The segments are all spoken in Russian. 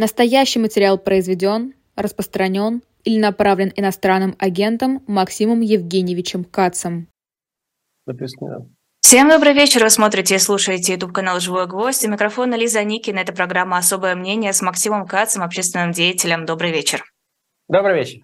Настоящий материал произведен, распространен или направлен иностранным агентом Максимом Евгеньевичем Кацем. Записано. Всем добрый вечер. Вы смотрите и слушаете YouTube-канал «Живой гвоздь». У микрофона Лиза Аникина. Это программа «Особое мнение» с Максимом Кацем, общественным деятелем. Добрый вечер. Добрый вечер.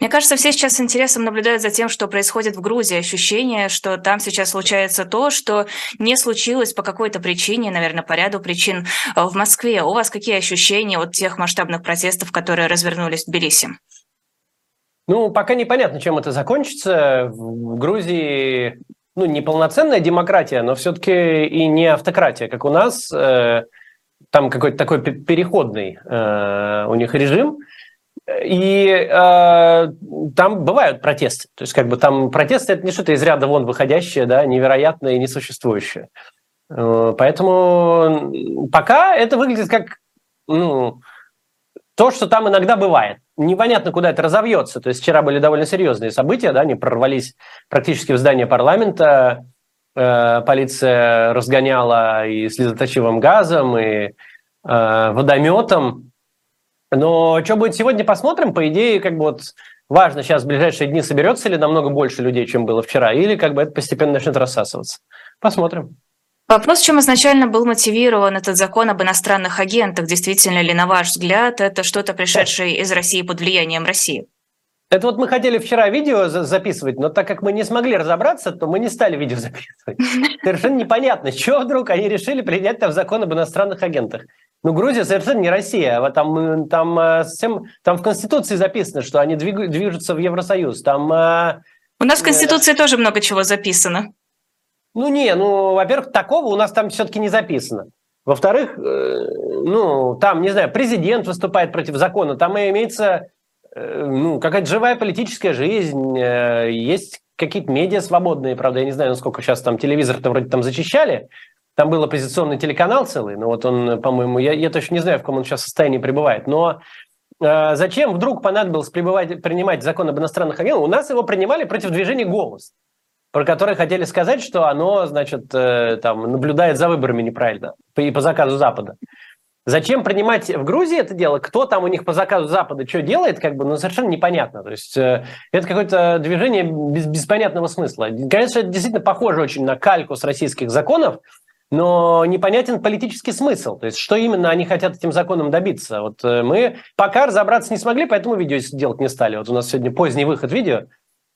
Мне кажется, все сейчас с интересом наблюдают за тем, что происходит в Грузии. Ощущение, что там сейчас случается то, что не случилось по какой-то причине, наверное, по ряду причин в Москве. У вас какие ощущения от тех масштабных протестов, которые развернулись в Тбилиси? Ну, пока непонятно, чем это закончится. В Грузии не полноценная демократия, но все-таки и не автократия, как у нас. Там какой-то такой переходный у них режим. И там бывают протесты. То есть, там протесты – это не что-то из ряда вон выходящее, да, невероятное и несуществующее. Поэтому пока это выглядит как то, что там иногда бывает. Непонятно, куда это разовьется. То есть, вчера были довольно серьезные события, да, они прорвались практически в здание парламента. Полиция разгоняла и слезоточивым газом, и водометом. Но что будет сегодня, посмотрим. По идее, важно сейчас в ближайшие дни, соберется ли намного больше людей, чем было вчера, или это постепенно начнет рассасываться. Посмотрим. Вопрос, чем изначально был мотивирован этот закон об иностранных агентах? Действительно ли, на ваш взгляд, это что-то, пришедшее из России под влиянием России? Это мы хотели вчера видео записывать, но так как мы не смогли разобраться, то мы не стали видео записывать. Совершенно непонятно, что вдруг они решили принять там закон об иностранных агентах. Грузия совершенно не Россия. Там в Конституции записано, что они движутся в Евросоюз. У нас в Конституции тоже много чего записано. Во-первых, такого у нас там все-таки не записано. Во-вторых, там, не знаю, президент выступает против закона, там и имеется... какая-то живая политическая жизнь, есть какие-то медиа свободные, правда, я не знаю, насколько сейчас там телевизор-то вроде там зачищали, там был оппозиционный телеканал целый, но вот он, по-моему, я точно не знаю, в каком он сейчас состоянии пребывает, но зачем вдруг понадобилось принимать закон об иностранных агентах? У нас его принимали против движения «Голос», про которое хотели сказать, что оно, наблюдает за выборами неправильно и по заказу Запада. Зачем принимать в Грузии это дело? Кто там у них по заказу Запада что делает, совершенно непонятно. То есть это какое-то движение без понятного смысла. Конечно, это действительно похоже очень на кальку с российских законов, но непонятен политический смысл. То есть что именно они хотят этим законом добиться. Вот мы пока разобраться не смогли, поэтому видео делать не стали. Вот у нас сегодня поздний выход видео.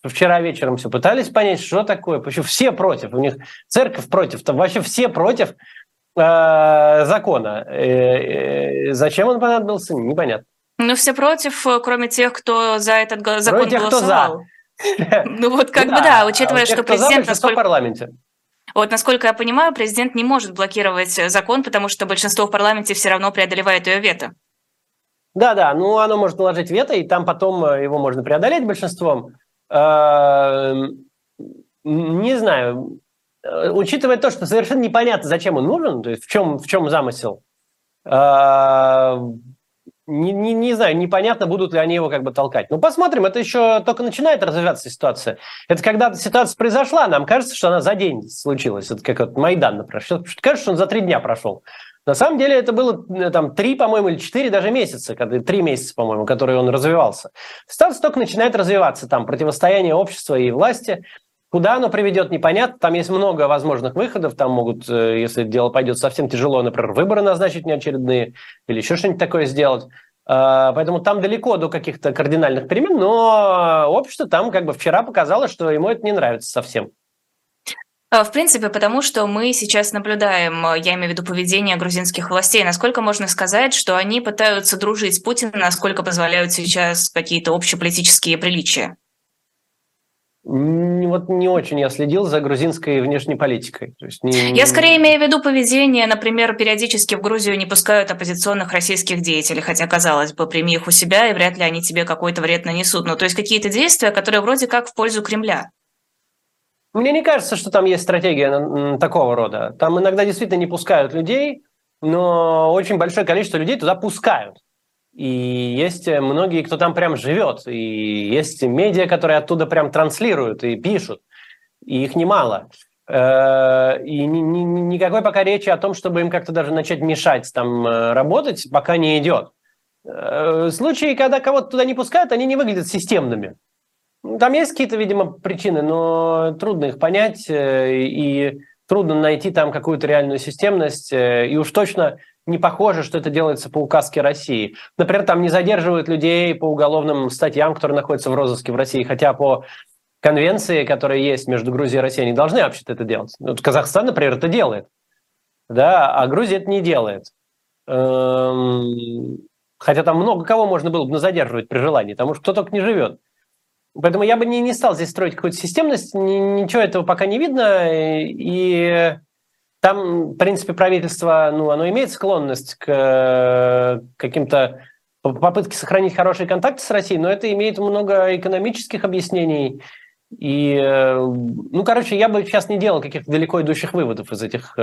Вчера вечером все пытались понять, что такое. Почему все против? У них церковь против, там вообще все против закона. Зачем он понадобился, непонятно. Все против, кроме тех, кто за этот закон голосовал. Учитывая, что президент... в парламенте. Насколько я понимаю, президент не может блокировать закон, потому что большинство в парламенте все равно преодолевает ее вето. Да, оно может наложить вето, и там потом его можно преодолеть большинством. Не знаю... Учитывая то, что совершенно непонятно, зачем он нужен, то есть в чем замысел, не знаю, непонятно, будут ли они его толкать. Посмотрим, это еще только начинает развиваться ситуация. Это когда ситуация произошла, нам кажется, что она за день случилась. Это как Майдан, например. Кажется, что он за 3 дня прошел. На самом деле это было 3, по-моему, или 4 даже месяца, 3 месяца, по-моему, которые он развивался. Ситуация только начинает развиваться, там противостояние общества и власти. Куда оно приведет, непонятно. Там есть много возможных выходов. Там могут, если дело пойдет совсем тяжело, например, выборы назначить неочередные или еще что-нибудь такое сделать. Поэтому там далеко до каких-то кардинальных перемен, но общество там вчера показало, что ему это не нравится совсем. В принципе, потому что мы сейчас наблюдаем, я имею в виду поведение грузинских властей, насколько можно сказать, что они пытаются дружить с Путиным, насколько позволяют сейчас какие-то общеполитические приличия. Не очень я следил за грузинской внешней политикой. То есть я скорее имею в виду поведение, например, периодически в Грузию не пускают оппозиционных российских деятелей, хотя, казалось бы, прими их у себя, и вряд ли они тебе какой-то вред нанесут. То есть какие-то действия, которые вроде как в пользу Кремля. Мне не кажется, что там есть стратегия такого рода. Там иногда действительно не пускают людей, но очень большое количество людей туда пускают. И есть многие, кто там прям живет, и есть медиа, которые оттуда прям транслируют и пишут, и их немало. И никакой пока речи о том, чтобы им даже начать мешать там работать, пока не идет. случаи, когда кого-то туда не пускают, они не выглядят системными. Там есть какие-то, видимо, причины, но трудно их понять, и трудно найти там какую-то реальную системность, и уж точно не похоже, что это делается по указке России. Например, там не задерживают людей по уголовным статьям, которые находятся в розыске в России, хотя по конвенции, которая есть между Грузией и Россией, они должны вообще-то это делать. Вот Казахстан, например, это делает, да, а Грузия это не делает. Хотя там много кого можно было бы задерживать при желании, потому что кто только не живет. Поэтому я бы не стал здесь строить какую-то системность, ничего этого пока не видно, и там, в принципе, правительство, ну, оно имеет склонность к каким-то попытке сохранить хорошие контакты с Россией, но это имеет много экономических объяснений, и, ну, короче, я бы сейчас не делал каких-то далеко идущих выводов из этих...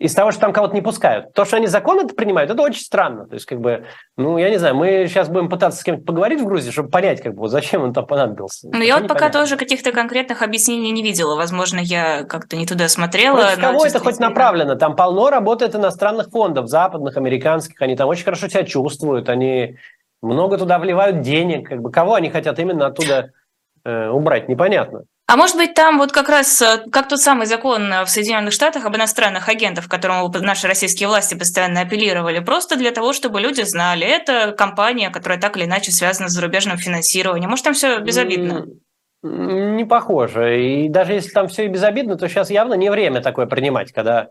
Из того, что там кого-то не пускают. То, что они законы это принимают, это очень странно. То есть, как бы, ну, я не знаю, мы сейчас будем пытаться с кем-то поговорить в Грузии, чтобы понять, как бы, зачем он там понадобился. Ну, я вот пока тоже каких-то конкретных объяснений не видела. Возможно, я как-то не туда смотрела. Против кого это хоть направлено? Там полно работает иностранных фондов, западных, американских. Они там очень хорошо себя чувствуют, они много туда вливают денег. Как бы, кого они хотят именно оттуда убрать, непонятно. А может быть, там вот как раз, как тот самый закон в Соединенных Штатах об иностранных агентах, к которому наши российские власти постоянно апеллировали, просто для того, чтобы люди знали, это компания, которая так или иначе связана с зарубежным финансированием. Может, там все безобидно? Не похоже. И даже если там все и безобидно, то сейчас явно не время такое принимать, когда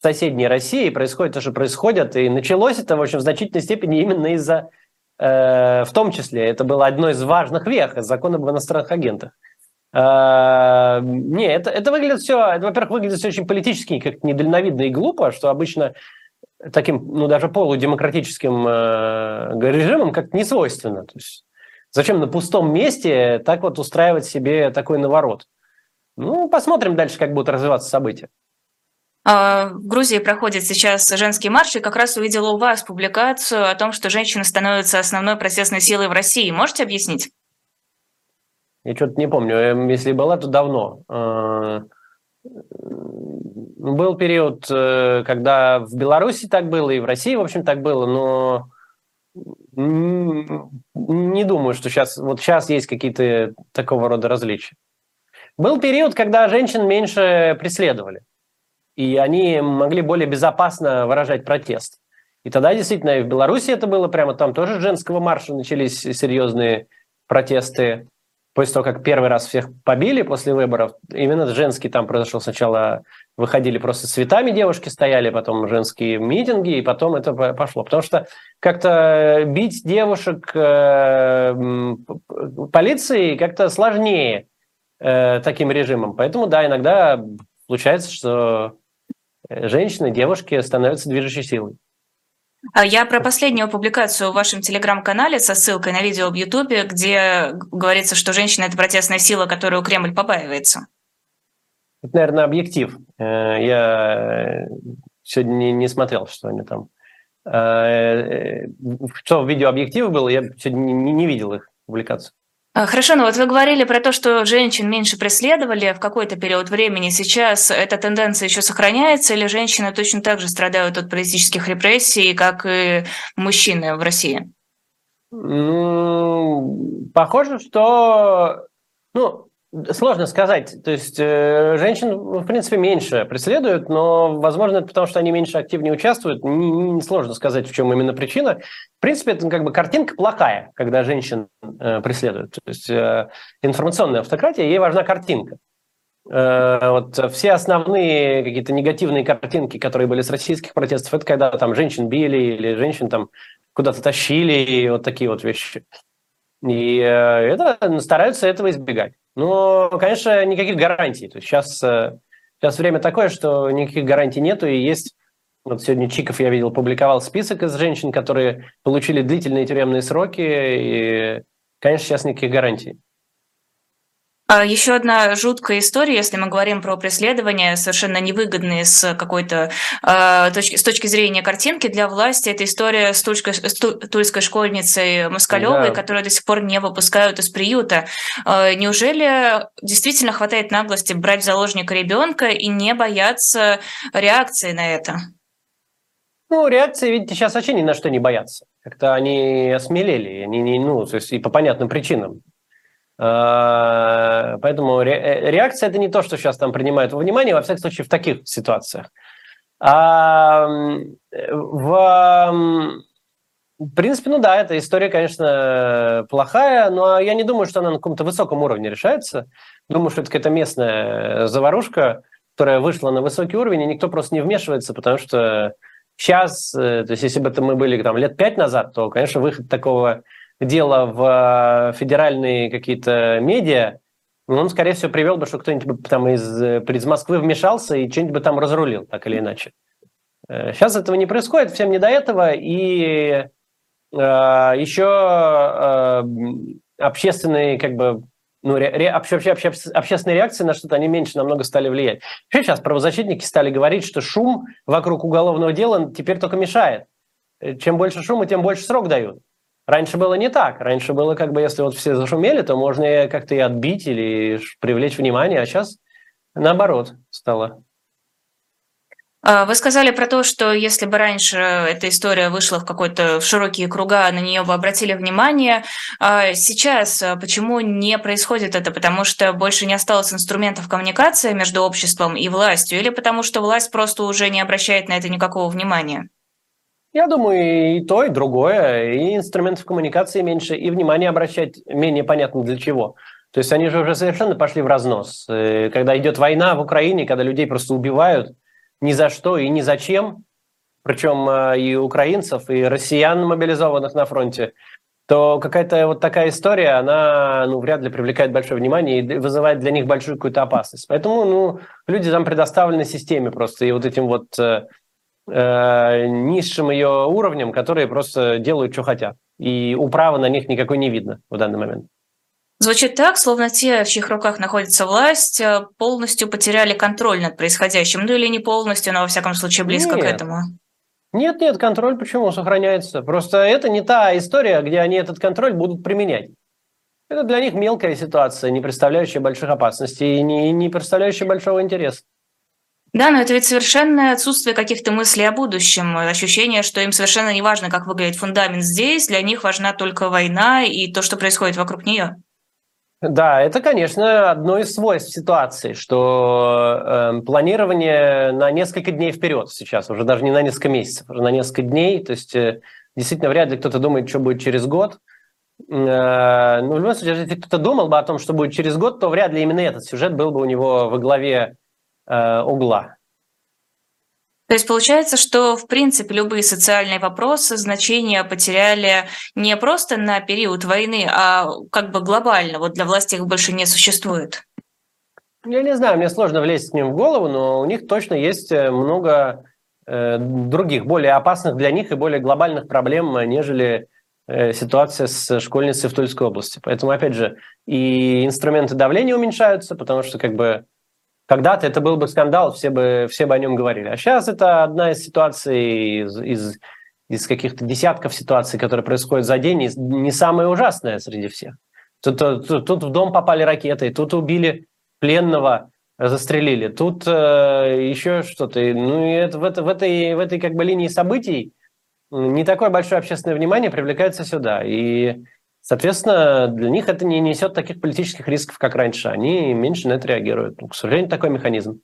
в соседней России происходит то, что происходит, и началось это, в общем, в значительной степени именно из-за, в том числе, это было одно из важных вех из закона об иностранных агентах. Не, это выглядит все, во-первых, выглядит все очень политически, как-то недальновидно и глупо, что обычно таким, ну, даже полудемократическим режимом как-то не свойственно. То есть, зачем на пустом месте так вот устраивать себе такой наворот? Ну, посмотрим дальше, как будут развиваться события. В Грузии проходит сейчас женский марш, и как раз увидела у вас публикацию о том, что женщины становятся основной протестной силой в России. Можете объяснить? Я что-то не помню, если была, то давно. Был период, когда в Беларуси так было, и в России, в общем, так было, но не думаю, что сейчас, вот сейчас есть какие-то такого рода различия. Был период, когда женщин меньше преследовали, и они могли более безопасно выражать протест. И тогда действительно и в Беларуси это было, прямо там тоже с женского марша начались серьезные протесты. После того, как первый раз всех побили после выборов, именно женский там произошел сначала, выходили просто с цветами девушки, стояли, потом женские митинги, и потом это пошло. Потому что как-то бить девушек полиции как-то сложнее таким режимом. Поэтому, да, иногда получается, что женщины, девушки становятся движущей силой. Я про последнюю публикацию в вашем телеграм-канале со ссылкой на видео в Ютубе, где говорится, что женщина – это протестная сила, которую Кремль побаивается. Это, наверное, объектив. Я сегодня не смотрел, что они там. Что в видеообъективе было, я сегодня не видел их публикацию. Хорошо, но вот вы говорили про то, что женщин меньше преследовали в какой-то период времени. Сейчас эта тенденция еще сохраняется, или женщины точно так же страдают от политических репрессий, как и мужчины в России? Ну, похоже, что... Ну, сложно сказать. То есть женщин, в принципе, меньше преследуют, но, возможно, это потому, что они меньше активнее участвуют. Сложно сказать, в чем именно причина. В принципе, это как бы картинка плохая, когда женщин преследуют. То есть информационная автократия, ей важна картинка. Вот все основные какие-то негативные картинки, которые были с российских протестов, это когда там женщин били или женщин там куда-то тащили, и вот такие вот вещи. И это, стараются этого избегать. Но, конечно, никаких гарантий. То есть сейчас время такое, что никаких гарантий нету. И есть... Вот сегодня Чиков, я видел, публиковал список из женщин, которые получили длительные тюремные сроки. И, конечно, сейчас никаких гарантий. Еще одна жуткая история, если мы говорим про преследование, совершенно невыгодные с какой-то точки зрения картинки для власти. Это история с тульской школьницей Москалевой, да, которую до сих пор не выпускают из приюта. Неужели действительно хватает наглости брать в заложника ребенка и не бояться реакции на это? Ну, реакции, видите, сейчас вообще ни на что не боятся. как-то они осмелели, они, ну, то есть и по понятным причинам. Поэтому реакция – это не то, что сейчас там принимают во внимание, во всяком случае, в таких ситуациях. А в принципе, ну да, эта история, конечно, плохая, но я не думаю, что она на каком-то высоком уровне решается. Думаю, что это какая-то местная заварушка, которая вышла на высокий уровень, и никто просто не вмешивается, потому что сейчас, то есть если бы это мы были там, лет 5 назад, то, конечно, выход такого... дело в федеральные какие-то медиа, он, скорее всего, привел бы, что кто-нибудь там из Москвы вмешался и что-нибудь бы там разрулил, так или иначе. Сейчас этого не происходит, всем не до этого, и еще общественные, как бы, ну, общественные реакции на что-то, они меньше намного стали влиять. Вообще сейчас правозащитники стали говорить, что шум вокруг уголовного дела теперь только мешает. Чем больше шума, тем больше срок дают. Раньше было не так. Раньше было, как бы, если вот все зашумели, то можно как-то и отбить или привлечь внимание, а сейчас наоборот стало. Вы сказали про то, что если бы раньше эта история вышла в какой-то в широкие круга, на нее бы обратили внимание. Сейчас почему не происходит это? Потому что больше не осталось инструментов коммуникации между обществом и властью? Или потому что власть просто уже не обращает на это никакого внимания? Я думаю, и то, и другое, и инструментов коммуникации меньше, и внимание обращать менее понятно для чего. То есть они же уже совершенно пошли в разнос. Когда идет война в Украине, когда людей просто убивают ни за что и ни зачем, причем и украинцев, и россиян, мобилизованных на фронте, то какая-то вот такая история, она, ну, вряд ли привлекает большое внимание и вызывает для них большую какую-то опасность. Поэтому, ну, люди там предоставлены системе просто, и вот этим вот... низшим ее уровнем, которые просто делают, что хотят. И управы на них никакой не видно в данный момент. Звучит так, словно те, в чьих руках находится власть, полностью потеряли контроль над происходящим. Ну или не полностью, но во всяком случае близко к этому. Нет, контроль почему сохраняется? Просто это не та история, где они этот контроль будут применять. Это для них мелкая ситуация, не представляющая больших опасностей и не представляющая большого интереса. Да, но это ведь совершенно отсутствие каких-то мыслей о будущем, ощущение, что им совершенно не важно, как выглядит фундамент здесь, для них важна только война и то, что происходит вокруг нее. Да, это, конечно, одно из свойств ситуации, что планирование на несколько дней вперед сейчас, уже даже не на несколько месяцев, уже на несколько дней, то есть действительно вряд ли кто-то думает, что будет через год. Ну, в любом случае, если кто-то думал бы о том, что будет через год, то вряд ли именно этот сюжет был бы у него во главе угла. То есть получается, что в принципе любые социальные вопросы значение потеряли не просто на период войны, а как бы глобально, вот для власти их больше не существует? Я не знаю, мне сложно влезть с ним в голову, но у них точно есть много других, более опасных для них и более глобальных проблем, нежели ситуация с школьницей в Тульской области. Поэтому, опять же, и инструменты давления уменьшаются, потому что как бы когда-то это был бы скандал, все бы о нем говорили. А сейчас это одна из ситуаций, из каких-то десятков ситуаций, которые происходят за день, и не самая ужасная среди всех. Тут в дом попали ракеты, тут убили пленного, застрелили, тут еще что-то. Ну, и в этой как бы линии событий не такое большое общественное внимание привлекается сюда. И, соответственно, для них это не несет таких политических рисков, как раньше. Они меньше на это реагируют. К сожалению, такой механизм.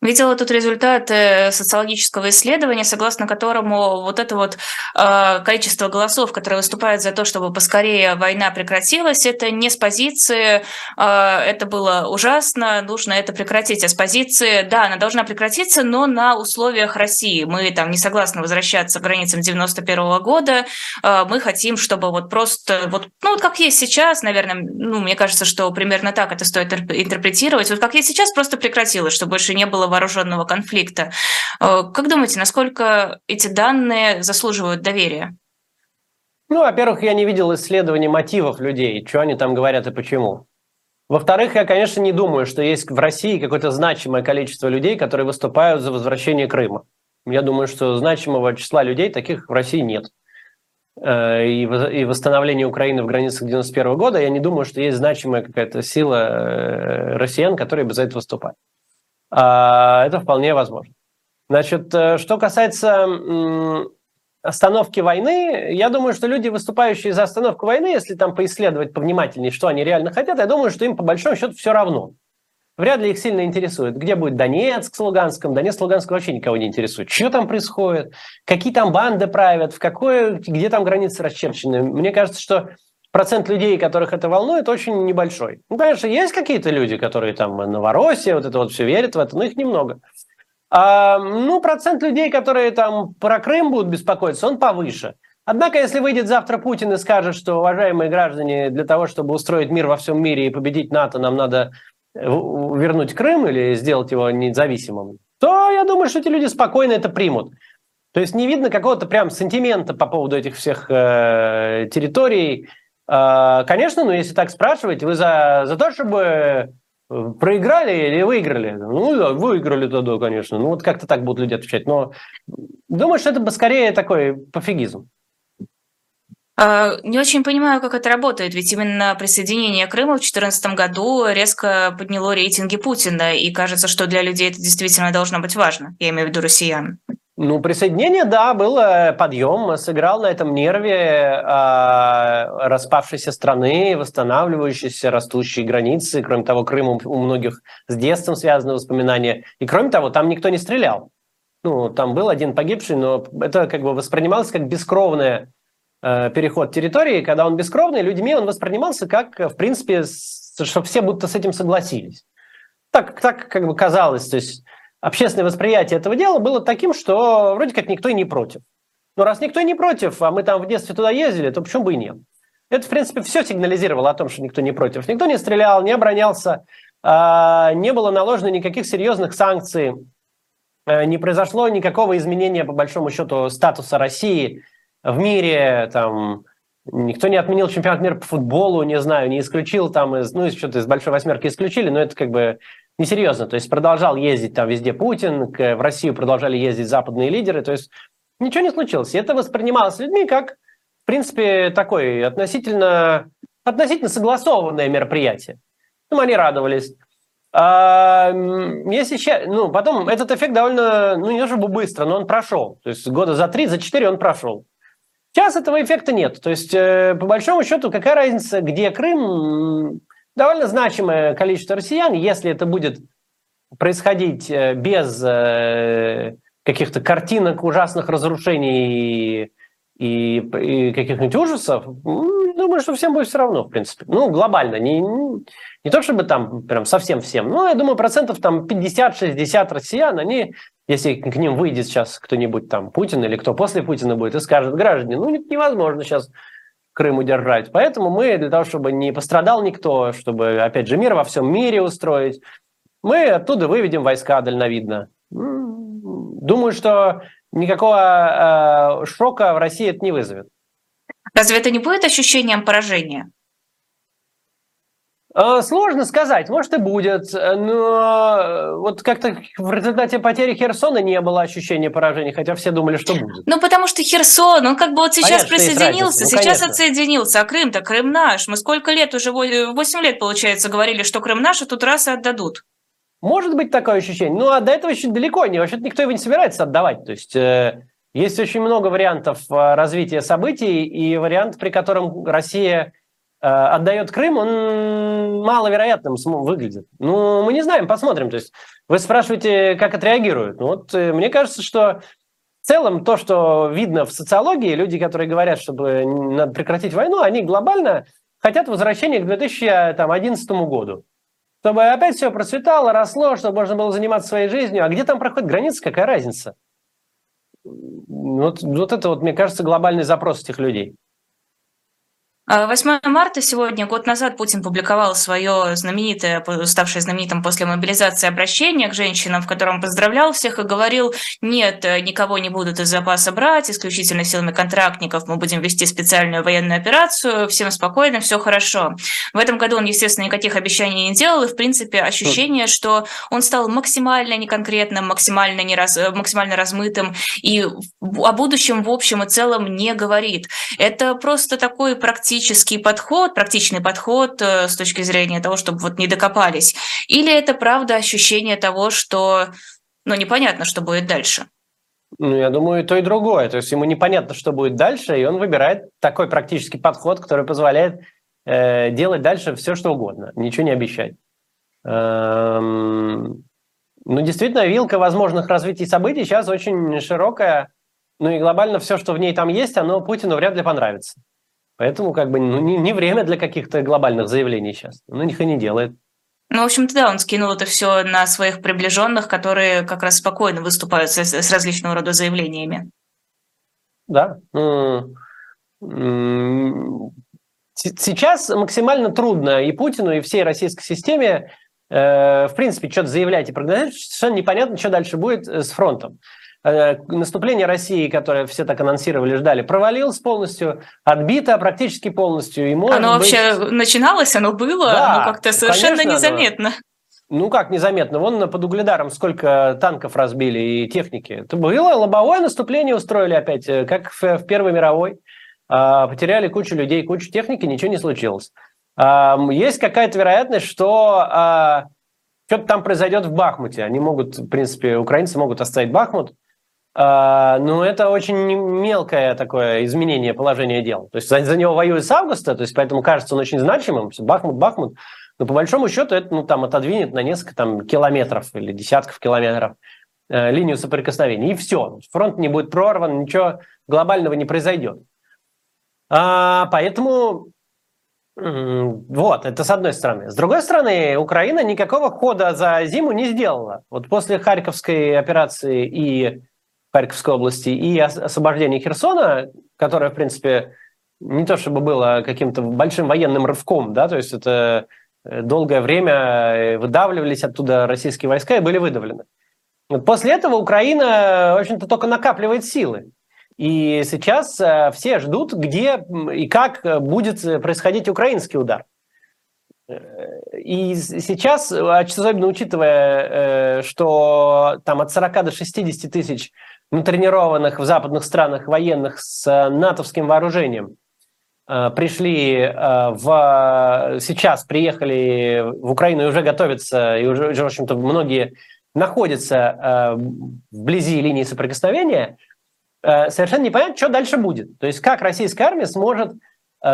Видела тут результат социологического исследования, согласно которому вот это вот количество голосов, которые выступают за то, чтобы поскорее война прекратилась, это не с позиции «это было ужасно, нужно это прекратить», а с позиции «да, она должна прекратиться, но на условиях России. Мы там не согласны возвращаться к границам 91-го года, мы хотим, чтобы вот просто, вот, ну вот как есть сейчас, наверное, ну мне кажется, что примерно так это стоит интерпретировать, вот как есть сейчас, просто прекратилось, чтобы больше не было вооруженного конфликта. Как думаете, насколько эти данные заслуживают доверия? Ну, во-первых, я не видел исследований мотивов людей, что они там говорят и почему. Во-вторых, я, конечно, не думаю, что есть в России какое-то значимое количество людей, которые выступают за возвращение Крыма. Я думаю, что значимого числа людей таких в России нет. И восстановление Украины в границах 91 года, я не думаю, что есть значимая какая-то сила россиян, которые бы за это выступали. Это вполне возможно. Значит, что касается остановки войны, я думаю, что люди, выступающие за остановку войны, если там поисследовать повнимательнее, что они реально хотят, я думаю, что им по большому счету все равно. Вряд ли их сильно интересует, где будет Донецк с Луганском. Донецк с Луганском вообще никого не интересует. Что там происходит? Какие там банды правят? Где там границы расчерчены? Мне кажется, что процент людей, которых это волнует, очень небольшой. Ну, конечно, есть какие-то люди, которые там Новороссия, вот это вот все верят в это, но их немного. Процент людей, которые там про Крым будут беспокоиться, он повыше. Однако, если выйдет завтра Путин и скажет, что, уважаемые граждане, для того, чтобы устроить мир во всем мире и победить НАТО, нам надо вернуть Крым или сделать его независимым, то я думаю, что эти люди спокойно это примут. То есть не видно какого-то прям сантимента по поводу этих всех территорий. Конечно, но если так спрашивать, вы за то, чтобы проиграли или выиграли? Ну да, выиграли тогда, конечно. Ну вот как-то так будут люди отвечать. Но думаю, что это бы скорее такой пофигизм. Не очень понимаю, как это работает, ведь именно присоединение Крыма в 2014 году резко подняло рейтинги Путина, и кажется, что для людей это действительно должно быть важно, я имею в виду россиян. Ну, присоединение, да, было подъем, сыграл на этом нерве распавшейся страны, восстанавливающейся, растущей границы. Кроме того, Крым у многих с детством связаны воспоминания, и кроме того, там никто не стрелял. Ну, там был один погибший, но это как бы воспринималось как бескровное переход территории, когда он бескровный, людьми он воспринимался как, в принципе, что все будто с этим согласились. Так как бы казалось, то есть общественное восприятие этого дела было таким, что вроде как никто и не против. Но раз никто и не против, а мы там в детстве туда ездили, то почему бы и нет? Это, в принципе, все сигнализировало о том, что никто не против. Никто не стрелял, не оборонялся, не было наложено никаких серьезных санкций, не произошло никакого изменения, по большому счету, статуса России в мире, там, никто не отменил чемпионат мира по футболу, не знаю, не исключил там, из большой восьмерки исключили, но это как бы несерьезно. То есть продолжал ездить там везде Путин, в Россию продолжали ездить западные лидеры, то есть ничего не случилось. И это воспринималось людьми как, в принципе, такое относительно согласованное мероприятие. Ну, они радовались. Потом этот эффект довольно, не то чтобы быстро, но он прошел. То есть года за 3-4 он прошел. Сейчас этого эффекта нет. То есть, по большому счету, какая разница, где Крым? Довольно значимое количество россиян, если это будет происходить без каких-то картинок, ужасных разрушений и каких-нибудь ужасов, думаю, что всем будет все равно, в принципе. Ну, глобально. Не то чтобы там прям совсем всем, но я думаю, процентов там 50-60 россиян, они... Если к ним выйдет сейчас кто-нибудь там, Путин или кто после Путина будет, и скажет, граждане, невозможно сейчас Крым удержать. Поэтому мы для того, чтобы не пострадал никто, чтобы, опять же, мир во всем мире устроить, мы оттуда выведем войска дальновидно. Думаю, что никакого шока в России это не вызовет. Разве это не будет ощущением поражения? Сложно сказать, может и будет, но вот как-то в результате потери Херсона не было ощущения поражения, хотя все думали, что будет. Ну, потому что Херсон, он как бы вот сейчас понятно, присоединился, сейчас отсоединился, а Крым-то, Крым наш. Мы сколько лет уже, 8 лет, получается, говорили, что Крым наш, а тут раз и отдадут. Может быть такое ощущение, а до этого еще далеко, вообще-то никто его не собирается отдавать, то есть... Есть очень много вариантов развития событий, и вариант, при котором Россия отдает Крым, он маловероятным выглядит. Мы не знаем, посмотрим. То есть вы спрашиваете, как отреагируют. Мне кажется, что в целом то, что видно в социологии, люди, которые говорят, чтобы надо прекратить войну, они глобально хотят возвращения к 2011 году. Чтобы опять все процветало, росло, чтобы можно было заниматься своей жизнью. А где там проходит граница, какая разница? Это, мне кажется, глобальный запрос этих людей. 8 марта сегодня, год назад, Путин публиковал свое знаменитое, ставшее знаменитым после мобилизации обращение к женщинам, в котором поздравлял всех и говорил, нет, никого не будут из запаса брать, исключительно силами контрактников мы будем вести специальную военную операцию, всем спокойно, все хорошо. В этом году он, естественно, никаких обещаний не делал, и, в принципе, ощущение, что он стал максимально неконкретным, максимально размытым, и о будущем в общем и целом не говорит. Это просто такой практичный подход с точки зрения того, чтобы не докопались? Или это правда ощущение того, что непонятно, что будет дальше? Ну, я думаю, и то, и другое. То есть ему непонятно, что будет дальше, и он выбирает такой практический подход, который позволяет делать дальше все, что угодно, ничего не обещать. Ну, действительно, вилка возможных развитий событий сейчас очень широкая, ну и глобально все, что в ней там есть, оно Путину вряд ли понравится. Поэтому как бы ну, не время для каких-то глобальных заявлений сейчас. Он их и не делает. Ну, в общем-то, да, он скинул это все на своих приближенных, которые как раз спокойно выступают с различного рода заявлениями. Да. Сейчас максимально трудно и Путину, и всей российской системе, в принципе, что-то заявлять и прогнозировать, совершенно непонятно, что дальше будет с фронтом. Наступление России, которое все так анонсировали, ждали, провалилось полностью, отбито практически полностью. И оно вообще начиналось, оно было, да, но как-то совершенно конечно, незаметно. Оно... Ну как незаметно? Вон под Угледаром сколько танков разбили и техники. Это было лобовое наступление, устроили опять, как в Первой мировой. Потеряли кучу людей, кучу техники, ничего не случилось. Есть какая-то вероятность, что что-то там произойдет в Бахмуте. Они могут, в принципе, украинцы могут оставить Бахмут. Но это очень мелкое такое изменение положения дел. То есть за него воюют с августа, то есть поэтому кажется он очень значимым. Бахмут, Бахмут. Но по большому счету это ну, там, отодвинет на несколько там, километров или десятков километров линию соприкосновения. И все. Фронт не будет прорван, ничего глобального не произойдет. Поэтому... Вот, это с одной стороны. С другой стороны, Украина никакого хода за зиму не сделала. Вот после Харьковской операции и Харьковской области и освобождения Херсона, которое, в принципе, не то чтобы было каким-то большим военным рывком, да, то есть это долгое время выдавливались оттуда российские войска и были выдавлены. Вот после этого Украина, в общем-то, только накапливает силы. И сейчас все ждут, где и как будет происходить украинский удар. И сейчас, особенно учитывая, что там от 40 до 60 тысяч натренированных в западных странах военных с натовским вооружением сейчас приехали в Украину и уже готовятся, и уже в общем-то, многие находятся вблизи линии соприкосновения, совершенно непонятно, что дальше будет. То есть как российская армия сможет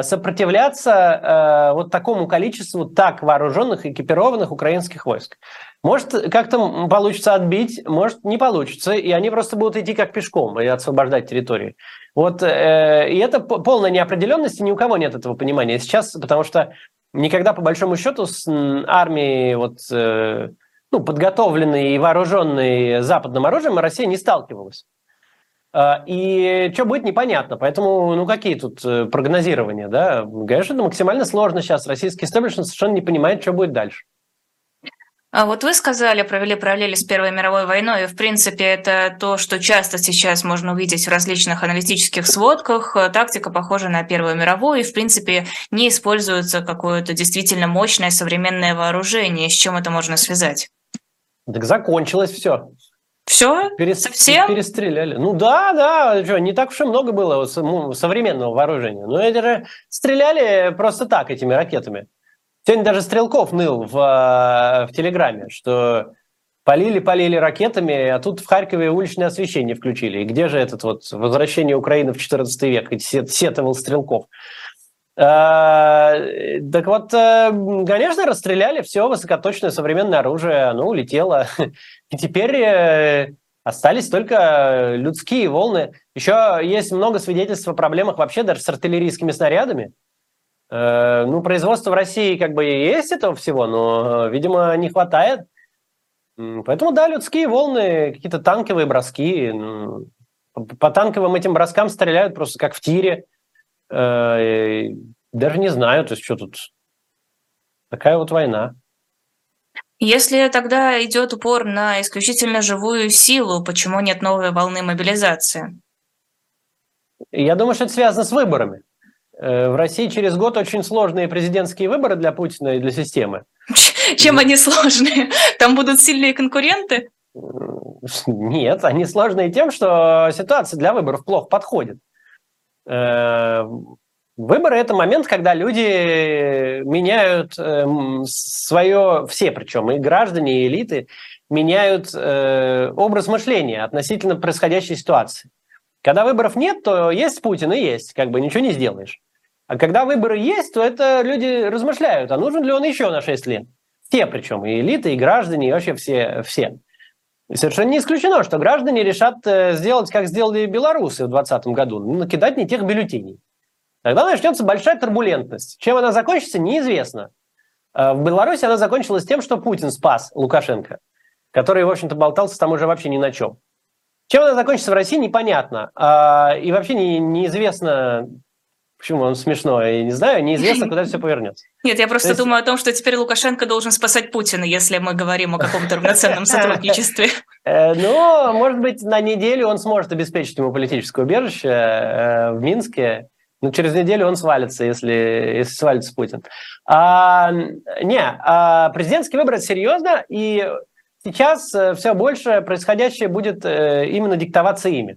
сопротивляться вот такому количеству так вооруженных, экипированных украинских войск. Может, как-то получится отбить, может, не получится, и они просто будут идти как пешком и освобождать территории. Вот, и это полная неопределенность, и ни у кого нет этого понимания сейчас, потому что никогда, по большому счету, с армией вот, ну, подготовленной и вооруженной западным оружием Россия не сталкивалась. И что будет, непонятно. Поэтому, ну, какие тут прогнозирования, да? Конечно, это максимально сложно сейчас. Российский истеблишмент совершенно не понимает, что будет дальше. А вот вы сказали, провели параллели с Первой мировой войной, и, в принципе, это то, что часто сейчас можно увидеть в различных аналитических сводках. Тактика похожа на Первую мировую, и, в принципе, не используется какое-то действительно мощное современное вооружение. С чем это можно связать? Так закончилось все. Все? Совсем? Перестреляли. Ну да, что, не так уж и много было современного вооружения. Но это же стреляли просто так этими ракетами. Сегодня даже Стрелков ныл в Телеграме, что полили ракетами, а тут в Харькове уличное освещение включили. И где же этот вот возвращение Украины в 14 век? И сетовал Стрелков. Так вот, конечно, расстреляли все высокоточное современное оружие, оно улетело. И теперь остались только людские волны. Еще есть много свидетельств о проблемах вообще даже с артиллерийскими снарядами. Ну, производство в России как бы есть этого всего, но, видимо, не хватает. Поэтому, да, людские волны, какие-то танковые броски. По танковым этим броскам стреляют просто как в тире. Даже не знаю, то есть что тут. Такая вот война. Если тогда идет упор на исключительно живую силу, почему нет новой волны мобилизации? Я думаю, что это связано с выборами. В России через год очень сложные президентские выборы для Путина и для системы. Чем они сложные? Там будут сильные конкуренты? Нет, они сложные тем, что ситуация для выборов плохо подходит. Выборы – это момент, когда люди меняют все причем, и граждане, и элиты, меняют образ мышления относительно происходящей ситуации. Когда выборов нет, то есть Путин и есть, как бы ничего не сделаешь. А когда выборы есть, то это люди размышляют, а нужен ли он еще на 6 лет. Все причем, и элиты, и граждане, и вообще все. И совершенно не исключено, что граждане решат сделать, как сделали белорусы в 2020 году, накидать не тех бюллетеней. Тогда начнется большая турбулентность. Чем она закончится, неизвестно. В Беларуси она закончилась тем, что Путин спас Лукашенко, который, в общем-то, болтался там уже вообще ни на чем. Чем она закончится в России, непонятно. И вообще неизвестно... Почему он смешно? Я не знаю, неизвестно, куда все повернется. Нет, я просто думаю о том, что теперь Лукашенко должен спасать Путина, если мы говорим о каком-то равноценном сотрудничестве. Ну, может быть, на неделю он сможет обеспечить ему политическое убежище в Минске, но через неделю он свалится, если свалится Путин. Президентские выборы – это серьезно, и сейчас все больше происходящее будет именно диктоваться ими.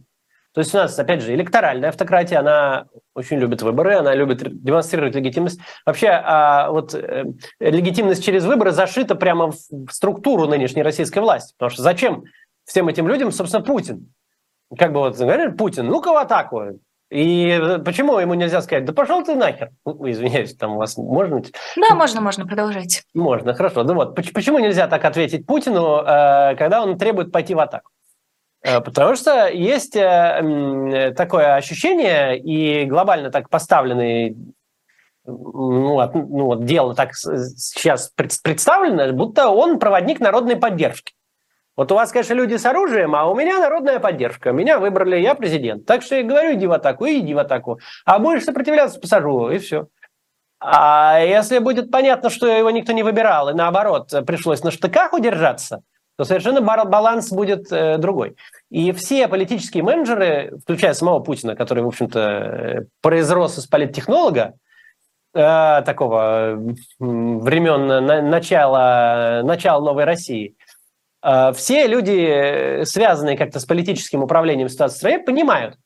То есть у нас, опять же, электоральная автократия, она очень любит выборы, она любит демонстрировать легитимность. Вообще, легитимность через выборы зашита прямо в структуру нынешней российской власти. Потому что зачем всем этим людям, собственно, Путин? Как бы вот говорили, Путин, ну-ка в атаку. И почему ему нельзя сказать, да пошел ты нахер? Извиняюсь, там у вас можно? Да, можно, продолжайте. Можно, хорошо. Ну вот, почему нельзя так ответить Путину, когда он требует пойти в атаку? Потому что есть такое ощущение, и глобально так поставленное дело так сейчас представлено, будто он проводник народной поддержки. Вот у вас, конечно, люди с оружием, а у меня народная поддержка. Меня выбрали, я президент. Так что я говорю, иди в атаку, А будешь сопротивляться, посажу, и все. А если будет понятно, что его никто не выбирал, и наоборот, пришлось на штыках удержаться, то совершенно баланс будет другой. И все политические менеджеры, включая самого Путина, который, в общем-то, произрос из политтехнолога, такого времен начала новой России, все люди, связанные как-то с политическим управлением ситуацией в стране, понимают,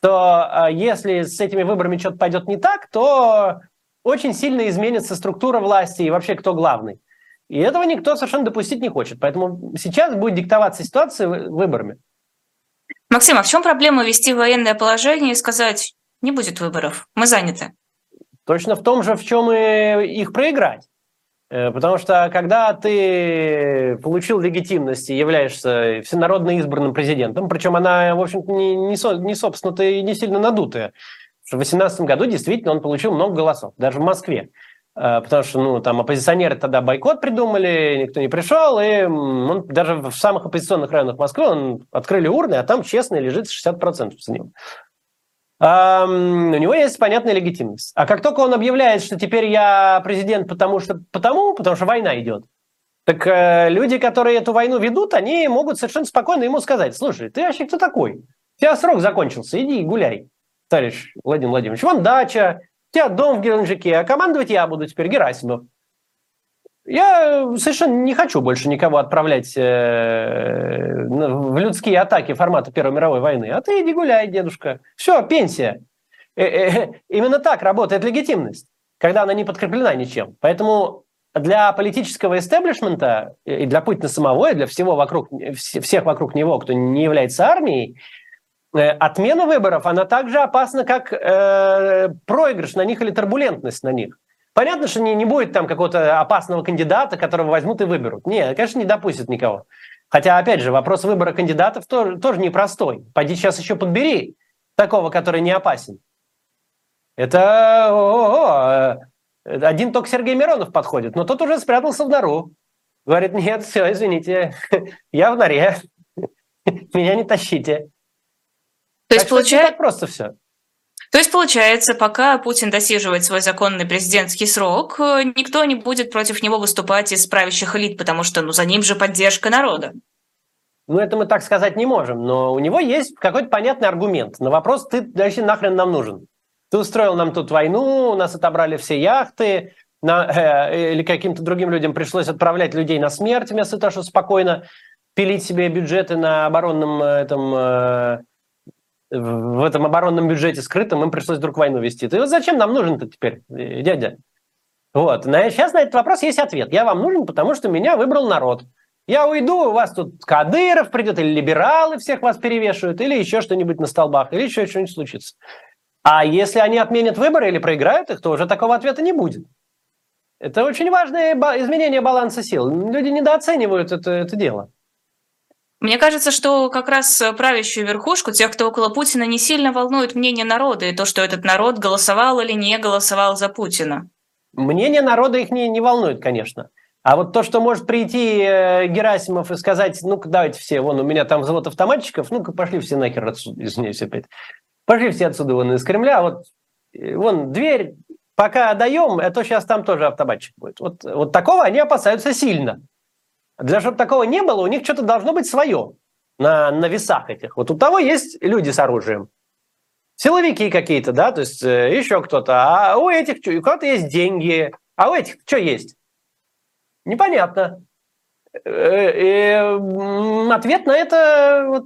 что если с этими выборами что-то пойдет не так, то очень сильно изменится структура власти и вообще кто главный. И этого никто совершенно допустить не хочет. Поэтому сейчас будет диктоваться ситуация выборами. Максим, а в чем проблема вести военное положение и сказать, не будет выборов, мы заняты? Точно в том же, в чем и их проиграть. Потому что когда ты получил легитимность и являешься всенародно избранным президентом, причем она, в общем-то, не собственно-то и не сильно надутая. В 2018 году действительно он получил много голосов, даже в Москве. Потому что там оппозиционеры тогда бойкот придумали, никто не пришел, и он, даже в самых оппозиционных районах Москвы открыли урны, а там честно лежит 60% за ним. У него есть понятная легитимность. А как только он объявляет, что теперь я президент, потому что война идет, так люди, которые эту войну ведут, они могут совершенно спокойно ему сказать, слушай, ты вообще кто такой? У тебя срок закончился, иди гуляй, товарищ Владимир Владимирович. Вон дача, у тебя дом в Геленджике, а командовать я буду теперь, Герасимов. Я совершенно не хочу больше никого отправлять в людские атаки формата Первой мировой войны. А ты иди гуляй, дедушка. Все, пенсия. Именно так работает легитимность, когда она не подкреплена ничем. Поэтому для политического истеблишмента, и для Путина самого, и для всех вокруг него, кто не является армией, отмена выборов, она также опасна, как проигрыш на них или турбулентность на них. Понятно, что не будет там какого-то опасного кандидата, которого возьмут и выберут. Нет, конечно, не допустят никого. Хотя, опять же, вопрос выбора кандидатов тоже непростой. Пойди сейчас еще подбери такого, который не опасен. Это один только Сергей Миронов подходит, но тот уже спрятался в нору. Говорит, нет, все, извините, я в норе, меня не тащите. То есть, получается, пока Путин досиживает свой законный президентский срок, никто не будет против него выступать из правящих элит, потому что за ним же поддержка народа. Это мы так сказать не можем, но у него есть какой-то понятный аргумент. На вопрос, ты вообще нахрен нам нужен? Ты устроил нам тут войну, у нас отобрали все яхты, или каким-то другим людям пришлось отправлять людей на смерть, вместо того, чтобы спокойно пилить себе бюджеты на оборонном в этом оборонном бюджете скрытом, им пришлось вдруг войну вести. Ты зачем нам нужен-то теперь, дядя? Сейчас на этот вопрос есть ответ. Я вам нужен, потому что меня выбрал народ. Я уйду, у вас тут Кадыров придет, или либералы всех вас перевешивают, или еще что-нибудь на столбах, или еще что-нибудь случится. А если они отменят выборы или проиграют их, то уже такого ответа не будет. Это очень важное изменение баланса сил. Люди недооценивают это дело. Мне кажется, что как раз правящую верхушку, тех, кто около Путина, не сильно волнует мнение народа и то, что этот народ голосовал или не голосовал за Путина. Мнение народа их не волнует, конечно. А вот то, что может прийти Герасимов и сказать, ну-ка, давайте все, вон у меня там взвод автоматчиков, ну-ка, пошли все нахер отсюда, извиняюсь опять, пошли все отсюда вон из Кремля, вот вон дверь, пока даем, а то сейчас там тоже автоматчик будет. Вот такого они опасаются сильно. Для того, чтобы такого не было, у них что-то должно быть свое на весах этих. Вот у того есть люди с оружием. Силовики какие-то, да, то есть еще кто-то. А у этих, у кого-то есть деньги. А у этих что есть? Непонятно. Ответ на это вот,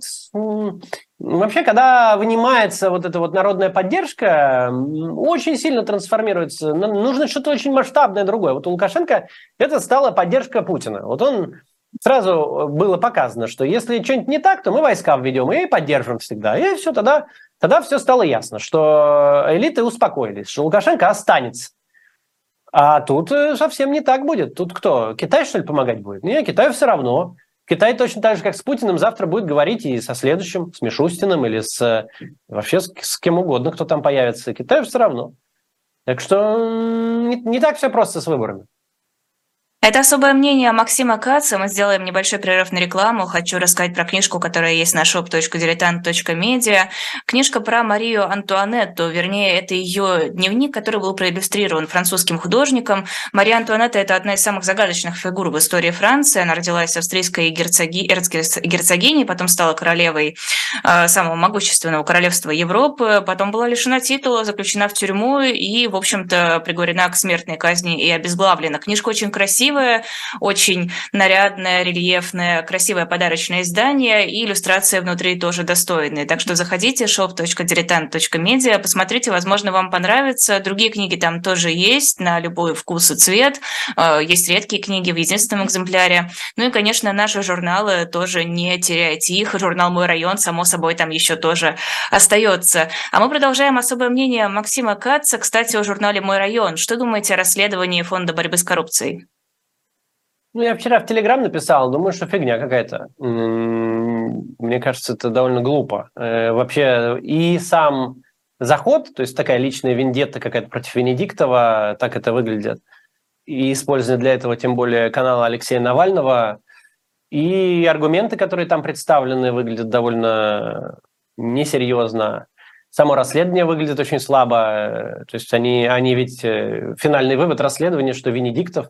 вообще, когда вынимается вот эта вот народная поддержка, очень сильно трансформируется. Нужно что-то очень масштабное другое. Вот у Лукашенко это стала поддержка Путина. Вот он сразу было показано, что если что-нибудь не так, то мы войска введем и поддержим всегда. И все, тогда все стало ясно, что элиты успокоились, что Лукашенко останется. А тут совсем не так будет. Тут кто? Китай, что ли, помогать будет? Нет, Китаю все равно. Китай точно так же, как с Путиным, завтра будет говорить и со следующим, с Мишустиным или вообще с кем угодно, кто там появится. Китаю все равно. Так что не так все просто с выборами. Это «Особое мнение» Максима Каца. Мы сделаем небольшой перерыв на рекламу. Хочу рассказать про книжку, которая есть на shop.diletant.media. Книжка про Марию Антуанетту, вернее, это ее дневник, который был проиллюстрирован французским художником. Мария Антуанетта – это одна из самых загадочных фигур в истории Франции. Она родилась австрийской герцогиней, потом стала королевой самого могущественного королевства Европы, потом была лишена титула, заключена в тюрьму и, в общем-то, приговорена к смертной казни и обезглавлена. Книжка очень красивая. Очень нарядное, рельефное, красивое подарочное издание, и иллюстрации внутри тоже достойные. Так что заходите, shop.diletant.media, посмотрите, возможно, вам понравится. Другие книги там тоже есть, на любой вкус и цвет. Есть редкие книги в единственном экземпляре. Ну и, конечно, наши журналы тоже, не теряйте их. Журнал «Мой район», само собой, там еще тоже остается. А мы продолжаем «Особое мнение» Максима Каца, кстати, о журнале «Мой район». Что думаете о расследовании Фонда борьбы с коррупцией? Ну, я вчера в Телеграм написал, думаю, что фигня какая-то. Мне кажется, это довольно глупо. Вообще, и сам заход, то есть такая личная вендетта какая-то против Венедиктова, так это выглядит. И использование для этого, тем более, канала Алексея Навального. И аргументы, которые там представлены, выглядят довольно несерьезно. Само расследование выглядит очень слабо. То есть они ведь... Финальный вывод расследования, что Венедиктов...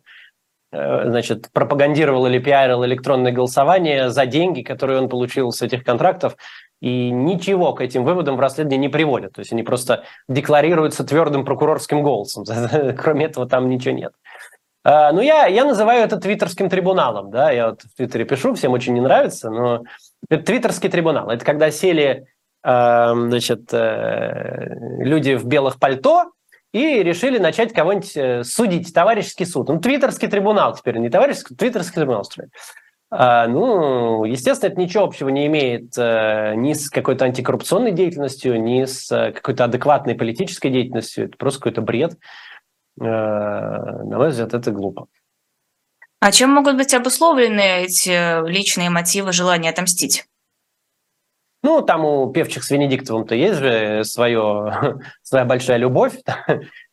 значит, пропагандировал или пиарил электронное голосование за деньги, которые он получил с этих контрактов, и ничего к этим выводам в расследовании не приводят. То есть они просто декларируются твердым прокурорским голосом. Кроме этого там ничего нет. Ну, я называю это твиттерским трибуналом. Да? Я вот в Твиттере пишу, всем очень не нравится, но это твиттерский трибунал. Это когда сели люди в белых пальто, и решили начать кого-нибудь судить, товарищеский суд. Ну, твиттерский трибунал теперь, не товарищеский, твиттерский трибунал строит. Ну, естественно, это ничего общего не имеет ни с какой-то антикоррупционной деятельностью, ни с какой-то адекватной политической деятельностью. Это просто какой-то бред. На мой взгляд, это глупо. А чем могут быть обусловлены эти личные мотивы, желания отомстить? Ну, там у Певчих с Венедиктовым-то есть же своя большая любовь.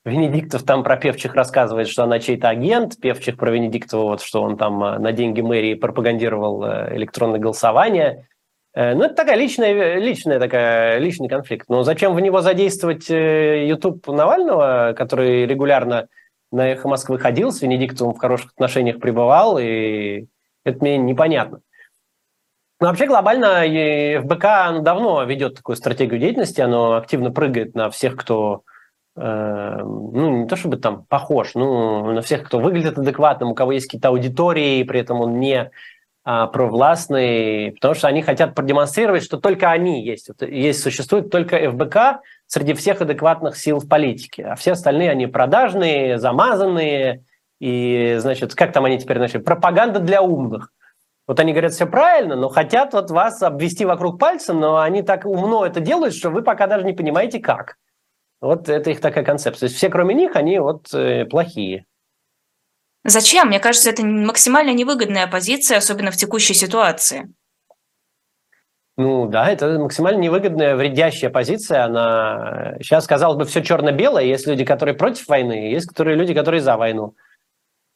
Венедиктов там про Певчих рассказывает, что она чей-то агент. Певчих про Венедиктова, вот, что он там на деньги мэрии пропагандировал электронное голосование. Ну, это такая личный конфликт. Но зачем в него задействовать YouTube Навального, который регулярно на «Эхо Москвы» ходил, с Венедиктовым в хороших отношениях пребывал, и это мне непонятно. Но вообще глобально ФБК давно ведет такую стратегию деятельности, оно активно прыгает на всех, кто, не то чтобы там похож, но на всех, кто выглядит адекватным, у кого есть какие-то аудитории, при этом он не провластный, потому что они хотят продемонстрировать, что только они есть. Вот есть, существует только ФБК среди всех адекватных сил в политике, а все остальные они продажные, замазанные, и, значит, как там они теперь начали, пропаганда для умных. Вот они говорят все правильно, но хотят вот вас обвести вокруг пальца, но они так умно это делают, что вы пока даже не понимаете, как. Вот это их такая концепция. То есть все, кроме них, они вот плохие. Зачем? Мне кажется, это максимально невыгодная позиция, особенно в текущей ситуации. Ну да, это максимально невыгодная, вредящая позиция. Она сейчас, казалось бы, все черно-белое. Есть люди, которые против войны, есть люди, которые за войну.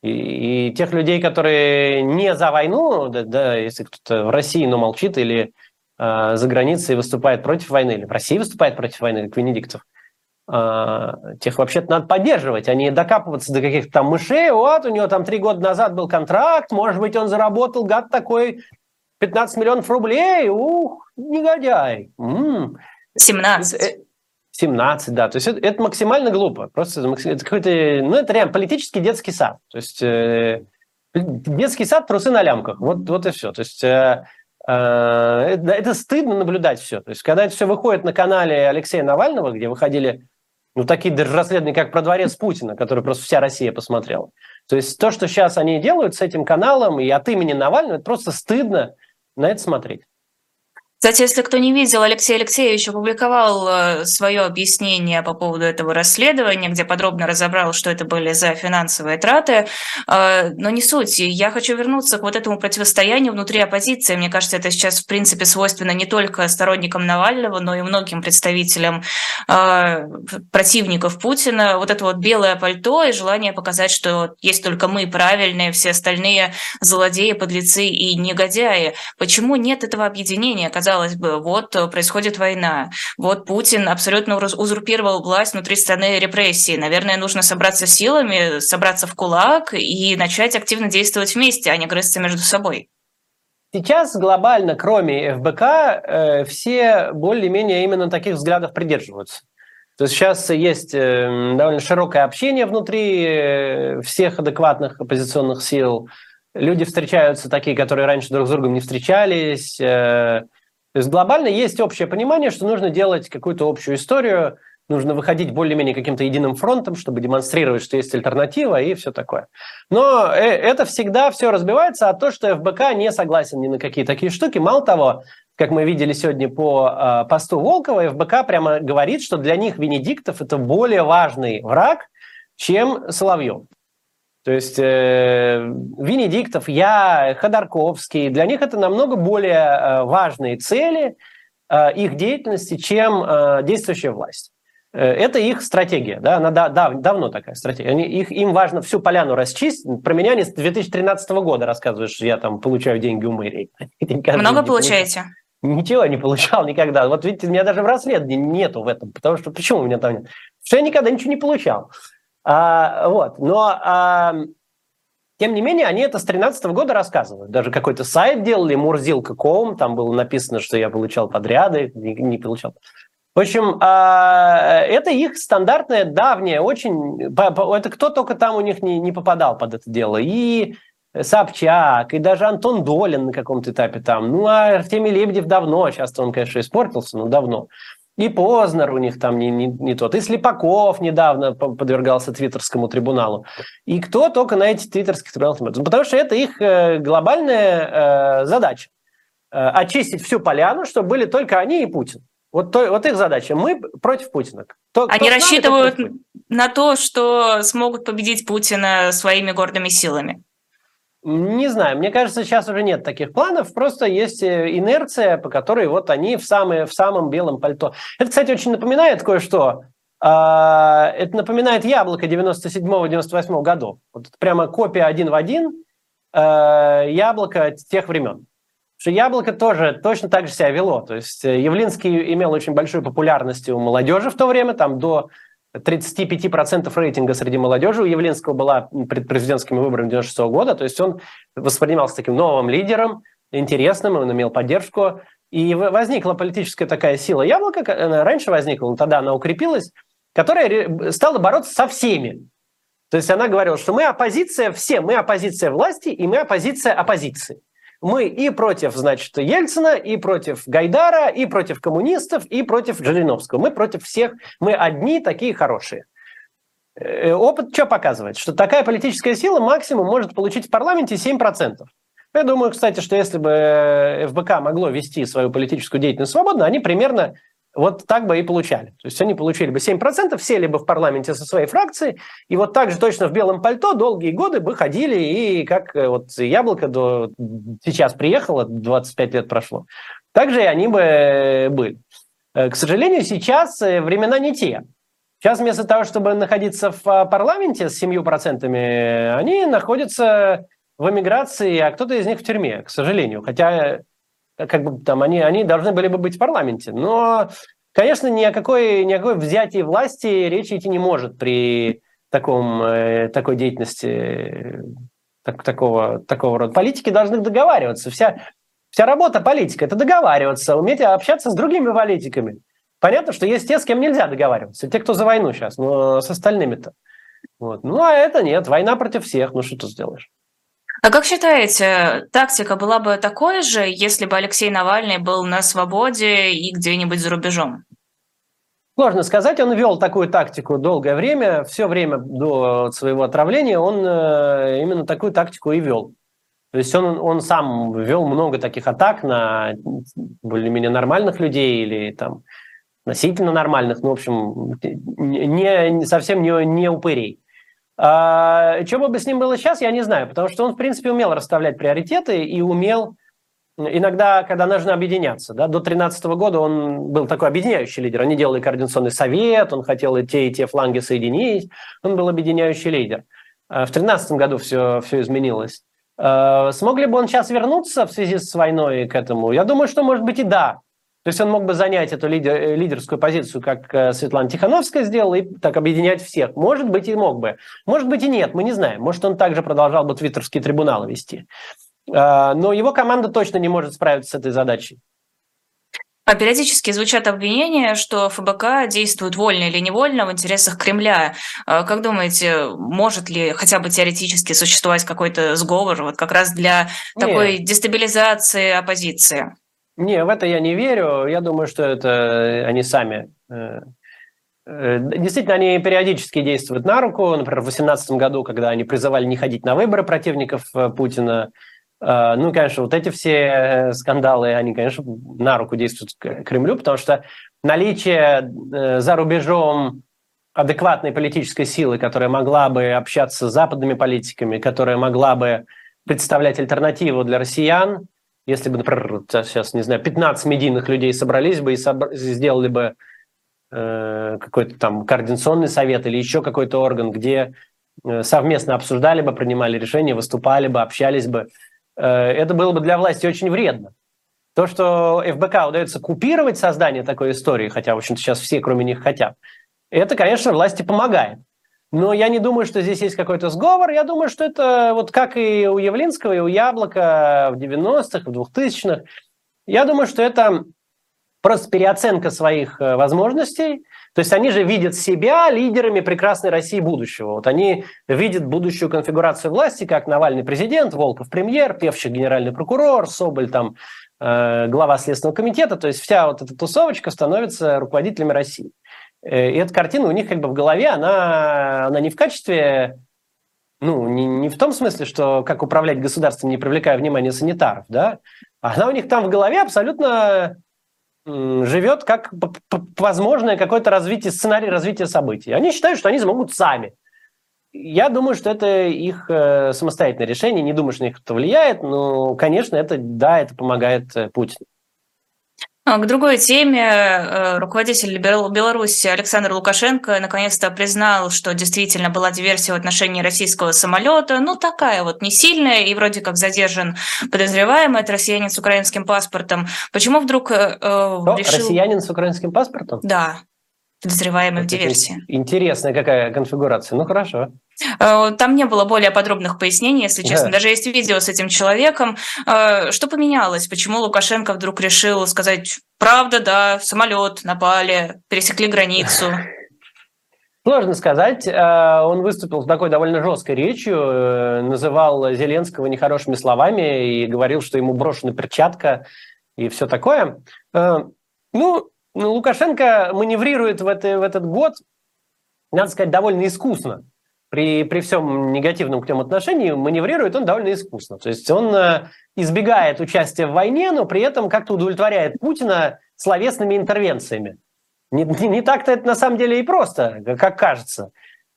И тех людей, которые не за войну, да, если кто-то в России, но молчит, или за границей выступает против войны, или в России выступает против войны, как Венедиктов, тех вообще-то надо поддерживать, а не докапываться до каких-то там мышей. Вот, у него там 3 года назад был контракт, может быть, он заработал, гад такой, 15 миллионов рублей, ух, негодяй. 17. 17, да. То есть это максимально глупо. Просто это какой-то, ну, это реально политический детский сад. То есть детский сад, трусы на лямках. Вот и все. То есть это стыдно наблюдать все. То есть когда это все выходит на канале Алексея Навального, где выходили ну, такие даже расследования, как про дворец Путина, который просто вся Россия посмотрела. То есть то, что сейчас они делают с этим каналом и от имени Навального, это просто стыдно на это смотреть. Кстати, если кто не видел, Алексей Алексеевич опубликовал свое объяснение по поводу этого расследования, где подробно разобрал, что это были за финансовые траты, но не суть. Я хочу вернуться к вот этому противостоянию внутри оппозиции. Мне кажется, это сейчас, в принципе, свойственно не только сторонникам Навального, но и многим представителям противников Путина. Вот это вот белое пальто и желание показать, что есть только мы правильные, все остальные злодеи, подлецы и негодяи. Почему нет этого объединения? Казалось бы, вот происходит война, вот Путин абсолютно узурпировал власть внутри страны репрессий. Наверное, нужно собраться силами, собраться в кулак и начать активно действовать вместе, а не грызться между собой. Сейчас глобально, кроме ФБК, все более-менее именно таких взглядов придерживаются. То есть сейчас есть довольно широкое общение внутри всех адекватных оппозиционных сил. Люди встречаются такие, которые раньше друг с другом не встречались. То есть глобально есть общее понимание, что нужно делать какую-то общую историю, нужно выходить более-менее каким-то единым фронтом, чтобы демонстрировать, что есть альтернатива и все такое. Но это всегда все разбивается от того, что ФБК не согласен ни на какие такие штуки. Мало того, как мы видели сегодня по посту Волкова, ФБК прямо говорит, что для них Венедиктов – это более важный враг, чем Соловьев. То есть Венедиктов, я, Ходорковский, для них это намного более важные цели их деятельности, чем действующая власть. Это их стратегия, да, она давно такая стратегия. Им важно всю поляну расчистить. Про меня они с 2013 года рассказывают, что я там получаю деньги у мэрии. Много получаете? Ничего не получал никогда. Вот видите, меня даже в расследовании нету в этом, потому что почему у меня там нет? Потому что я никогда ничего не получал. Тем не менее, они это с 2013 года рассказывают. Даже какой-то сайт делали, Мурзилка.ком, там было написано, что я получал подряды, не получал. В общем, это их стандартная, давняя, очень... Это кто только там у них не попадал под это дело. И Собчак, и даже Антон Долин на каком-то этапе там. Ну, а Артемий Лебедев давно, сейчас-то он, конечно, испортился, но давно. И Познер у них там не тот, и Слепаков недавно подвергался твиттерскому трибуналу. И кто только на эти твиттерские трибуналы смотрит. Потому что это их глобальная задача. Очистить всю поляну, чтобы были только они и Путин. Вот их задача. Мы против Путина. Они рассчитывают на то, что смогут победить Путина своими гордыми силами. Не знаю, мне кажется, сейчас уже нет таких планов, просто есть инерция, по которой вот они в самом белом пальто. Это, кстати, очень напоминает кое-что. Это напоминает «Яблоко» 97-98 годов. Вот прямо копия один в один «Яблоко» тех времен. Что «Яблоко» тоже точно так же себя вело. То есть Явлинский имел очень большую популярность у молодежи в то время, там до 35% рейтинга среди молодежи у Явлинского была перед президентскими выборами 1996 года, то есть он воспринимался таким новым лидером, интересным, он имел поддержку, и возникла политическая такая сила «Яблоко», она раньше возникла, но тогда она укрепилась, которая стала бороться со всеми. То есть она говорила, что мы оппозиция все, мы оппозиция власти и мы оппозиция оппозиции. Мы и против, значит, Ельцина, и против Гайдара, и против коммунистов, и против Жириновского. Мы против всех. Мы одни такие хорошие. Опыт что показывает? Что такая политическая сила максимум может получить в парламенте 7%. Я думаю, кстати, что если бы ФБК могло вести свою политическую деятельность свободно, они примерно вот так бы и получали. То есть они получили бы 7%, сели бы в парламенте со своей фракцией, и вот так же точно в белом пальто долгие годы бы ходили, и как вот Яблоко до сейчас приехало, 25 лет прошло, так же и они бы были. К сожалению, сейчас времена не те. Сейчас вместо того, чтобы находиться в парламенте с 7%, они находятся в эмиграции, а кто-то из них в тюрьме, к сожалению. Хотя как бы там они должны были бы быть в парламенте. Но, конечно, ни о какой взятии власти речи идти не может при такой деятельности, такого рода. Политики должны договариваться. Вся работа политика – это договариваться, уметь общаться с другими политиками. Понятно, что есть те, с кем нельзя договариваться, те, кто за войну сейчас, но с остальными-то. Вот. Ну, а это нет, война против всех, ну что ты сделаешь? А как считаете, тактика была бы такой же, если бы Алексей Навальный был на свободе и где-нибудь за рубежом? Сложно сказать, он вел такую тактику долгое время, все время до своего отравления он именно такую тактику и вел. То есть он сам вел много таких атак на более-менее нормальных людей или там относительно нормальных, ну, в общем, совсем не упырей. А что бы с ним было сейчас, я не знаю, потому что он, в принципе, умел расставлять приоритеты и умел иногда, когда нужно объединяться. Да, до 2013 года он был такой объединяющий лидер. Они делали координационный совет, он хотел и те фланги соединить. Он был объединяющий лидер. В 2013 году все изменилось. Смог ли бы он сейчас вернуться в связи с войной к этому? Я думаю, что, может быть, и да. То есть он мог бы занять эту лидерскую позицию, как Светлана Тихановская сделала, и так объединять всех. Может быть, и мог бы. Может быть, и нет, мы не знаем. Может, он также продолжал бы твиттерские трибуналы вести. Но его команда точно не может справиться с этой задачей. А периодически звучат обвинения, что ФБК действует вольно или невольно в интересах Кремля. Как думаете, может ли хотя бы теоретически существовать какой-то сговор вот как раз для такой дестабилизации оппозиции? Не, в это я не верю. Я думаю, что это они сами. Действительно, они периодически действуют на руку. Например, в 2018 году, когда они призывали не ходить на выборы противников Путина. Ну, конечно, вот эти все скандалы, они, конечно, на руку действуют Кремлю, потому что наличие за рубежом адекватной политической силы, которая могла бы общаться с западными политиками, которая могла бы представлять альтернативу для россиян, если бы, например, сейчас, не знаю, 15 медийных людей собрались бы и сделали бы какой-то там координационный совет или еще какой-то орган, где совместно обсуждали бы, принимали решения, выступали бы, общались бы, это было бы для власти очень вредно. То, что ФБК удается купировать создание такой истории, хотя, в общем-то, сейчас все, кроме них, хотят, это, конечно, власти помогает. Но я не думаю, что здесь есть какой-то сговор. Я думаю, что это вот как и у Явлинского, и у Яблока в 90-х, в 2000-х. Я думаю, что это просто переоценка своих возможностей. То есть они же видят себя лидерами прекрасной России будущего. Вот они видят будущую конфигурацию власти, как Навальный президент, Волков премьер, Певчих генеральный прокурор, Соболь там глава Следственного комитета. То есть вся вот эта тусовочка становится руководителями России. И эта картина у них как бы в голове, она не в качестве, ну, не в том смысле, что как управлять государством, не привлекая внимания санитаров, да, она у них там в голове абсолютно живет как возможное какое-то развитие, сценарий развития событий. Они считают, что они смогут сами. Я думаю, что это их самостоятельное решение, не думаю, что на них это влияет, но, конечно, это помогает Путину. К другой теме. Руководитель Беларуси Александр Лукашенко наконец-то признал, что действительно была диверсия в отношении российского самолета. Ну, такая вот не сильная, и вроде как задержан подозреваемый, это россиянин с украинским паспортом. Почему вдруг решил... Россиянин с украинским паспортом? Да, подозреваемый в диверсии. Интересная какая конфигурация. Ну, хорошо. Там не было более подробных пояснений, если честно. Да. Даже есть видео с этим человеком. Что поменялось? Почему Лукашенко вдруг решил сказать, правда, да, самолет, напали, пересекли границу? Сложно сказать. Он выступил с такой довольно жесткой речью, называл Зеленского нехорошими словами и говорил, что ему брошена перчатка и все такое. Ну, Лукашенко маневрирует в этот год, надо сказать, довольно искусно. при всем негативном к нему отношении, маневрирует он довольно искусно. То есть он избегает участия в войне, но при этом как-то удовлетворяет Путина словесными интервенциями. Не так-то это на самом деле и просто, как кажется.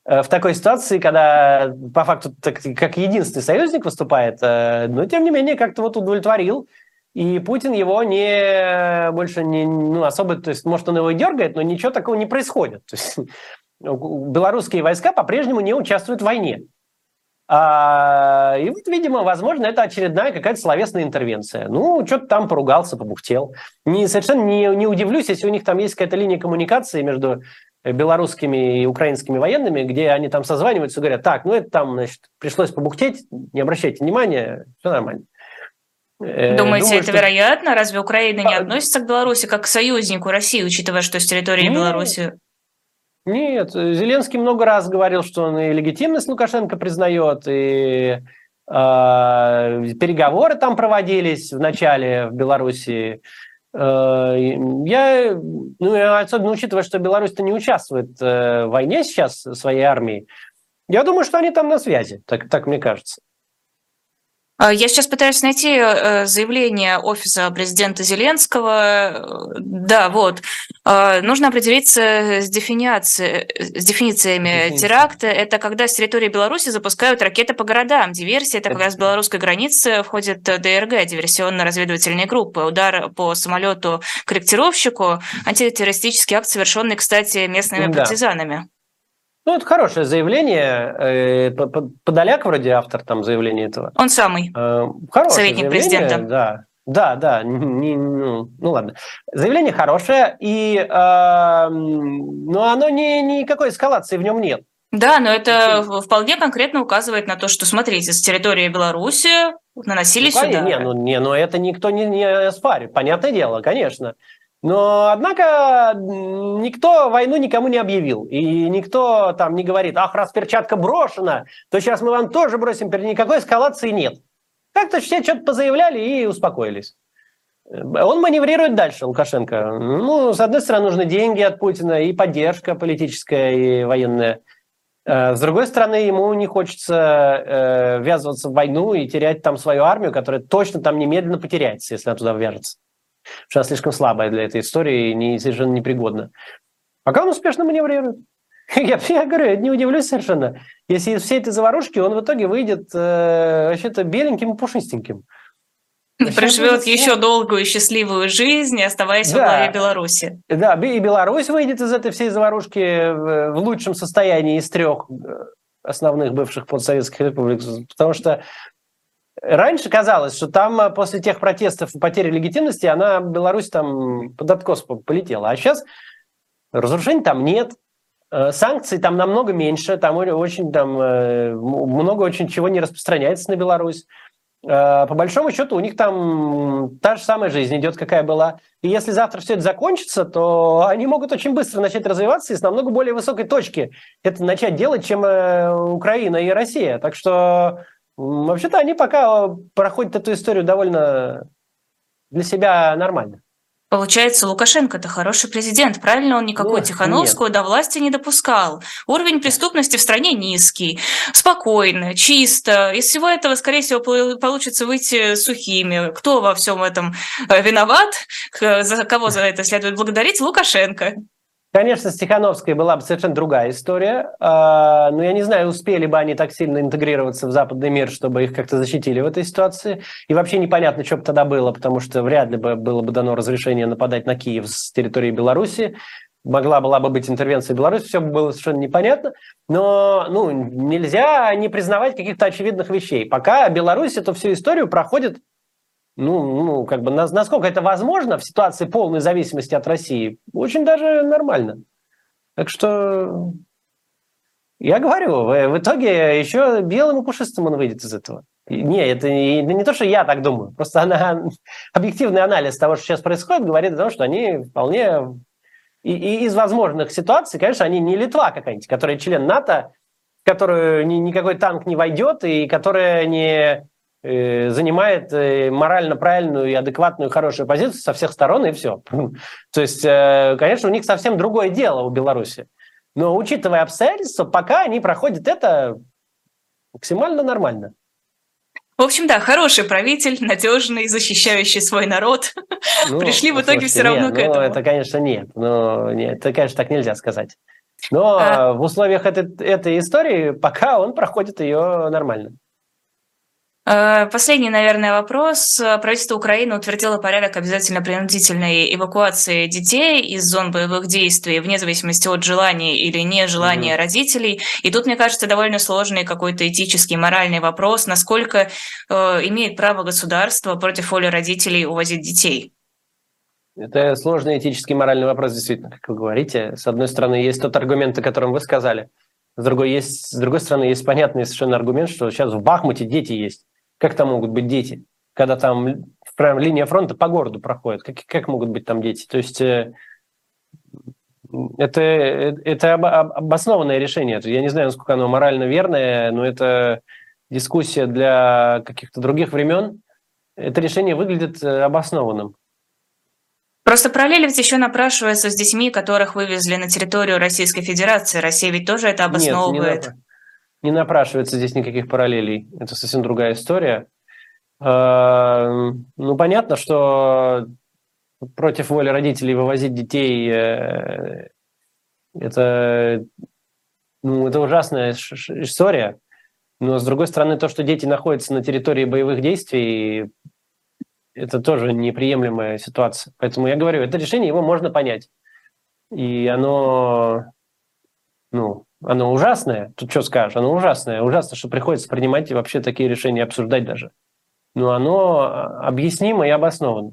В такой ситуации, когда по факту как единственный союзник выступает, но тем не менее как-то вот удовлетворил. И Путин его особо, то есть, может, он его и дергает, но ничего такого не происходит. То есть, белорусские войска по-прежнему не участвуют в войне. И вот, видимо, возможно, это очередная какая-то словесная интервенция. Ну, что-то там поругался, побухтел. Совершенно не удивлюсь, если у них там есть какая-то линия коммуникации между белорусскими и украинскими военными, где они там созваниваются и говорят: так, ну это там, значит, пришлось побухтеть, не обращайте внимания, все нормально. Думаете, это вероятно? Разве Украина не относится к Беларуси как к союзнику России, учитывая, что с территории Беларуси? Нет, Зеленский много раз говорил, что он и легитимность Лукашенко признает, и переговоры там проводились вначале в Беларуси. Особенно учитывая, что Беларусь-то не участвует в войне сейчас своей армией, я думаю, что они там на связи, так мне кажется. Я сейчас пытаюсь найти заявление офиса президента Зеленского. Да, вот. Нужно определиться с дефинициями теракта. Это когда с территории Беларуси запускают ракеты по городам. Диверсия – это когда с белорусской границы входит ДРГ, диверсионно-разведывательные группы. Удар по самолету-корректировщику. Антитеррористический акт, совершенный, кстати, местными партизанами. Ну, это хорошее заявление. Подоляк вроде автор там заявления этого. Он самый. Хорошее советник президента. Да. Ладно. Заявление хорошее, и оно никакой эскалации в нем нет. Да, но это вполне конкретно указывает на то, что, смотрите, с территории Беларуси наносили сюда. Но это никто не оспаривает. Понятное дело, конечно. Но, однако, никто войну никому не объявил. И никто там не говорит: ах, раз перчатка брошена, то сейчас мы вам тоже бросим, никакой эскалации нет. Как-то все что-то позаявляли и успокоились. Он маневрирует дальше, Лукашенко. Ну, с одной стороны, нужны деньги от Путина и поддержка политическая и военная. С другой стороны, ему не хочется ввязываться в войну и терять там свою армию, которая точно там немедленно потеряется, если она туда ввяжется. Что она слишком слабая для этой истории и совершенно непригодна. Пока он успешно маневрирует. Я говорю, я не удивлюсь совершенно. Если из всей этой заварушки он в итоге выйдет вообще-то беленьким и пушистеньким. Проживет еще долгую и счастливую жизнь, оставаясь во главе Беларуси. Да, и Беларусь выйдет из этой всей заварушки в лучшем состоянии из трех основных бывших подсоветских республик. Потому что раньше казалось, что там после тех протестов и потери легитимности Беларусь там под откос полетела. А сейчас разрушений там нет, санкций там намного меньше, там много очень чего не распространяется на Беларусь. По большому счету у них там та же самая жизнь идет, какая была. И если завтра все это закончится, то они могут очень быстро начать развиваться и с намного более высокой точки это начать делать, чем Украина и Россия. Так что... Вообще-то они пока проходят эту историю довольно для себя нормально. Получается, Лукашенко-то хороший президент, правильно? Он никакой Тихановскую до власти не допускал. Уровень преступности в стране низкий, спокойно, чисто. Из всего этого, скорее всего, получится выйти сухими. Кто во всем этом виноват? Кого за это следует благодарить? Лукашенко. Конечно, с Тихановской была бы совершенно другая история, но я не знаю, успели бы они так сильно интегрироваться в западный мир, чтобы их как-то защитили в этой ситуации. И вообще непонятно, что бы тогда было, потому что вряд ли было бы дано разрешение нападать на Киев с территории Беларуси. Могла бы быть интервенция Беларуси, все было совершенно непонятно. Но нельзя не признавать каких-то очевидных вещей. Пока Беларусь эту всю историю проходит, насколько это возможно в ситуации полной зависимости от России, очень даже нормально. Так что, я говорю, в итоге еще белым и пушистым он выйдет из этого. Это не то, что я так думаю. Просто объективный анализ того, что сейчас происходит, говорит о том, что они вполне... И из возможных ситуаций, конечно, они не Литва какая-нибудь, которая член НАТО, в которую никакой танк не войдет и которая не... занимает морально правильную и адекватную, хорошую позицию со всех сторон, и все. То есть, конечно, у них совсем другое дело у Беларуси. Но учитывая обстоятельства, пока они проходят это максимально нормально. В общем, да, хороший правитель, надежный, защищающий свой народ. Ну, пришли в итоге все равно к этому. Это, конечно, нет. Ну, нет, это, конечно, так нельзя сказать. Но в условиях этой истории пока он проходит ее нормально. Последний, наверное, вопрос. Правительство Украины утвердило порядок обязательно принудительной эвакуации детей из зон боевых действий, вне зависимости от желаний или нежелания родителей. И тут, мне кажется, довольно сложный какой-то этический, моральный вопрос, насколько имеет право государство против воли родителей увозить детей. Это сложный этический, моральный вопрос, действительно, как вы говорите. С одной стороны, есть тот аргумент, о котором вы сказали. С другой стороны, есть понятный совершенно аргумент, что сейчас в Бахмуте дети есть. Как там могут быть дети? Когда там прям линия фронта по городу проходит, как могут быть там дети? То есть это обоснованное решение. Я не знаю, насколько оно морально верное, но это дискуссия для каких-то других времен. Это решение выглядит обоснованным. Просто параллели ведь еще напрашиваются с детьми, которых вывезли на территорию Российской Федерации. Россия ведь тоже это обосновывает. Нет, не напрашивается здесь никаких параллелей. Это совсем другая история. Ну, понятно, что против воли родителей вывозить детей это ужасная история. Но, с другой стороны, то, что дети находятся на территории боевых действий, это тоже неприемлемая ситуация. Поэтому я говорю, это решение, его можно понять. И оно ужасное. Тут что скажешь? Оно ужасное. Ужасно, что приходится принимать и вообще такие решения обсуждать даже. Но оно объяснимо и обосновано.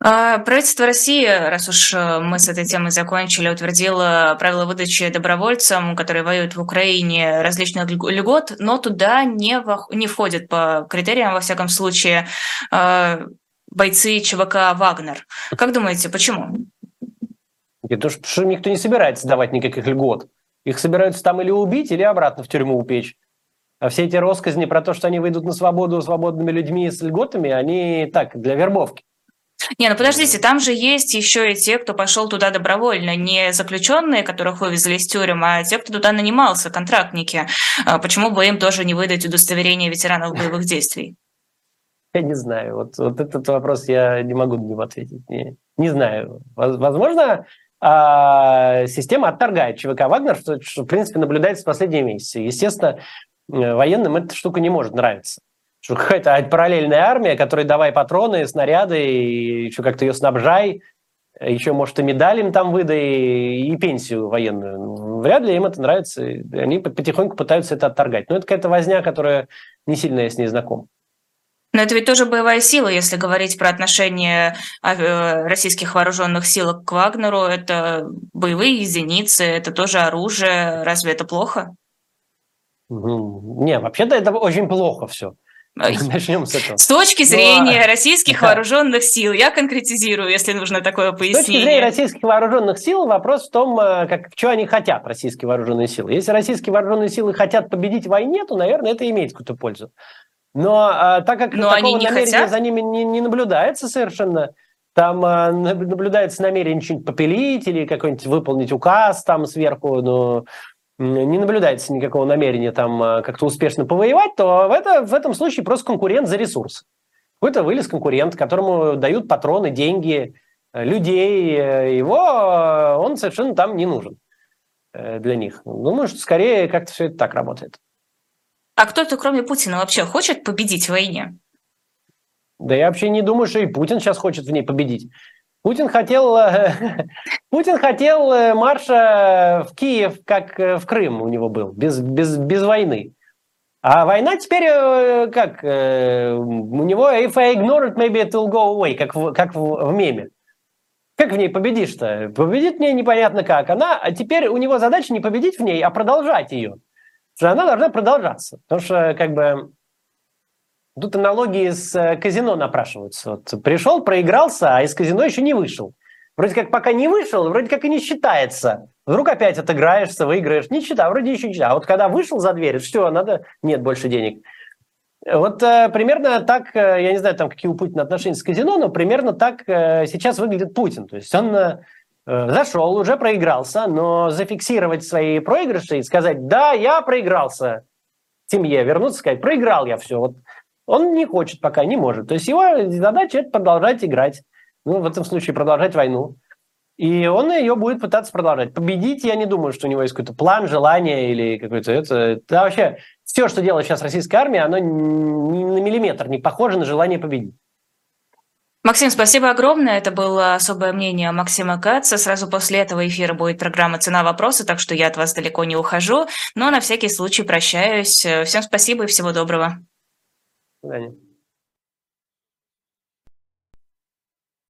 Правительство России, раз уж мы с этой темой закончили, утвердило правила выдачи добровольцам, которые воюют в Украине, различных льгот, но туда не входят по критериям, во всяком случае, бойцы ЧВК «Вагнер». Как думаете, почему? Потому что никто не собирается давать никаких льгот. Их собираются там или убить, или обратно в тюрьму упечь. А все эти россказни про то, что они выйдут на свободу свободными людьми с льготами, они так, для вербовки. Не, ну подождите, там же есть еще и те, кто пошел туда добровольно, не заключенные, которых вывезли из тюрем, а те, кто туда нанимался, контрактники. Почему бы им тоже не выдать удостоверение ветеранов боевых действий? Я не знаю, вот этот вопрос я не могу на него ответить. Не знаю. Возможно, система отторгает ЧВК «Вагнер», что в принципе наблюдается в последние месяцы. Естественно, военным эта штука не может нравиться. Что какая-то параллельная армия, которой давай патроны, снаряды, и еще как-то ее снабжай, еще, может, и медаль им там выдай, и пенсию военную. Вряд ли им это нравится. Они потихоньку пытаются это отторгать. Но это какая-то возня, которая не сильно я с ней знаком. Но это ведь тоже боевая сила, если говорить про отношение российских вооруженных сил к «Вагнеру». Это боевые единицы, это тоже оружие. Разве это плохо? Не, вообще-то это очень плохо все. Начнем с этого. С точки зрения российских вооруженных сил, я конкретизирую, если нужно такое пояснение. С точки зрения российских вооруженных сил вопрос в том, что они хотят, российские вооруженные силы. Если российские вооруженные силы хотят победить в войне, то, наверное, это имеет какую-то пользу. Но так как такого намерения за ними не наблюдается совершенно, там наблюдается намерение что-нибудь попилить или какой-нибудь выполнить указ там сверху, но не наблюдается никакого намерения там как-то успешно повоевать, то в этом случае просто конкурент за ресурс. Какой-то вылез конкурент, которому дают патроны, деньги, людей, он совершенно там не нужен для них. Думаю, что скорее как-то все это так работает. А кто-то, кроме Путина, вообще хочет победить в войне? Да я вообще не думаю, что и Путин сейчас хочет в ней победить. Путин хотел марша в Киев, как в Крым у него был, без войны. А война теперь как? У него if I ignore it, maybe it will go away, как в меме. Как в ней победишь-то? Победить в ней непонятно как. А теперь у него задача не победить в ней, а продолжать ее. Она должна продолжаться. Потому что тут аналогии с казино напрашиваются. Вот пришел, проигрался, а из казино еще не вышел. Вроде как пока не вышел, вроде как и не считается. Вдруг опять отыграешься, выиграешь. Не считай, вроде еще не считай. А вот когда вышел за дверь, все, нет больше денег. Вот примерно так, я не знаю, там какие у Путина отношения с казино, но примерно так сейчас выглядит Путин. То есть он зашел, уже проигрался, но зафиксировать свои проигрыши и сказать: да, я проигрался семье, вернуться и сказать: проиграл я все. Вот он не хочет пока, не может. То есть его задача — это продолжать играть. Ну, в этом случае продолжать войну. И он ее будет пытаться продолжать. Победить, я не думаю, что у него есть какой-то план, желание или какой-то... Это вообще все, что делает сейчас российская армия, оно ни на миллиметр не похоже на желание победить. Максим, спасибо огромное. Это было особое мнение Максима Каца. Сразу после этого эфира будет программа «Цена вопроса», так что я от вас далеко не ухожу. Но на всякий случай прощаюсь. Всем спасибо и всего доброго. До свидания.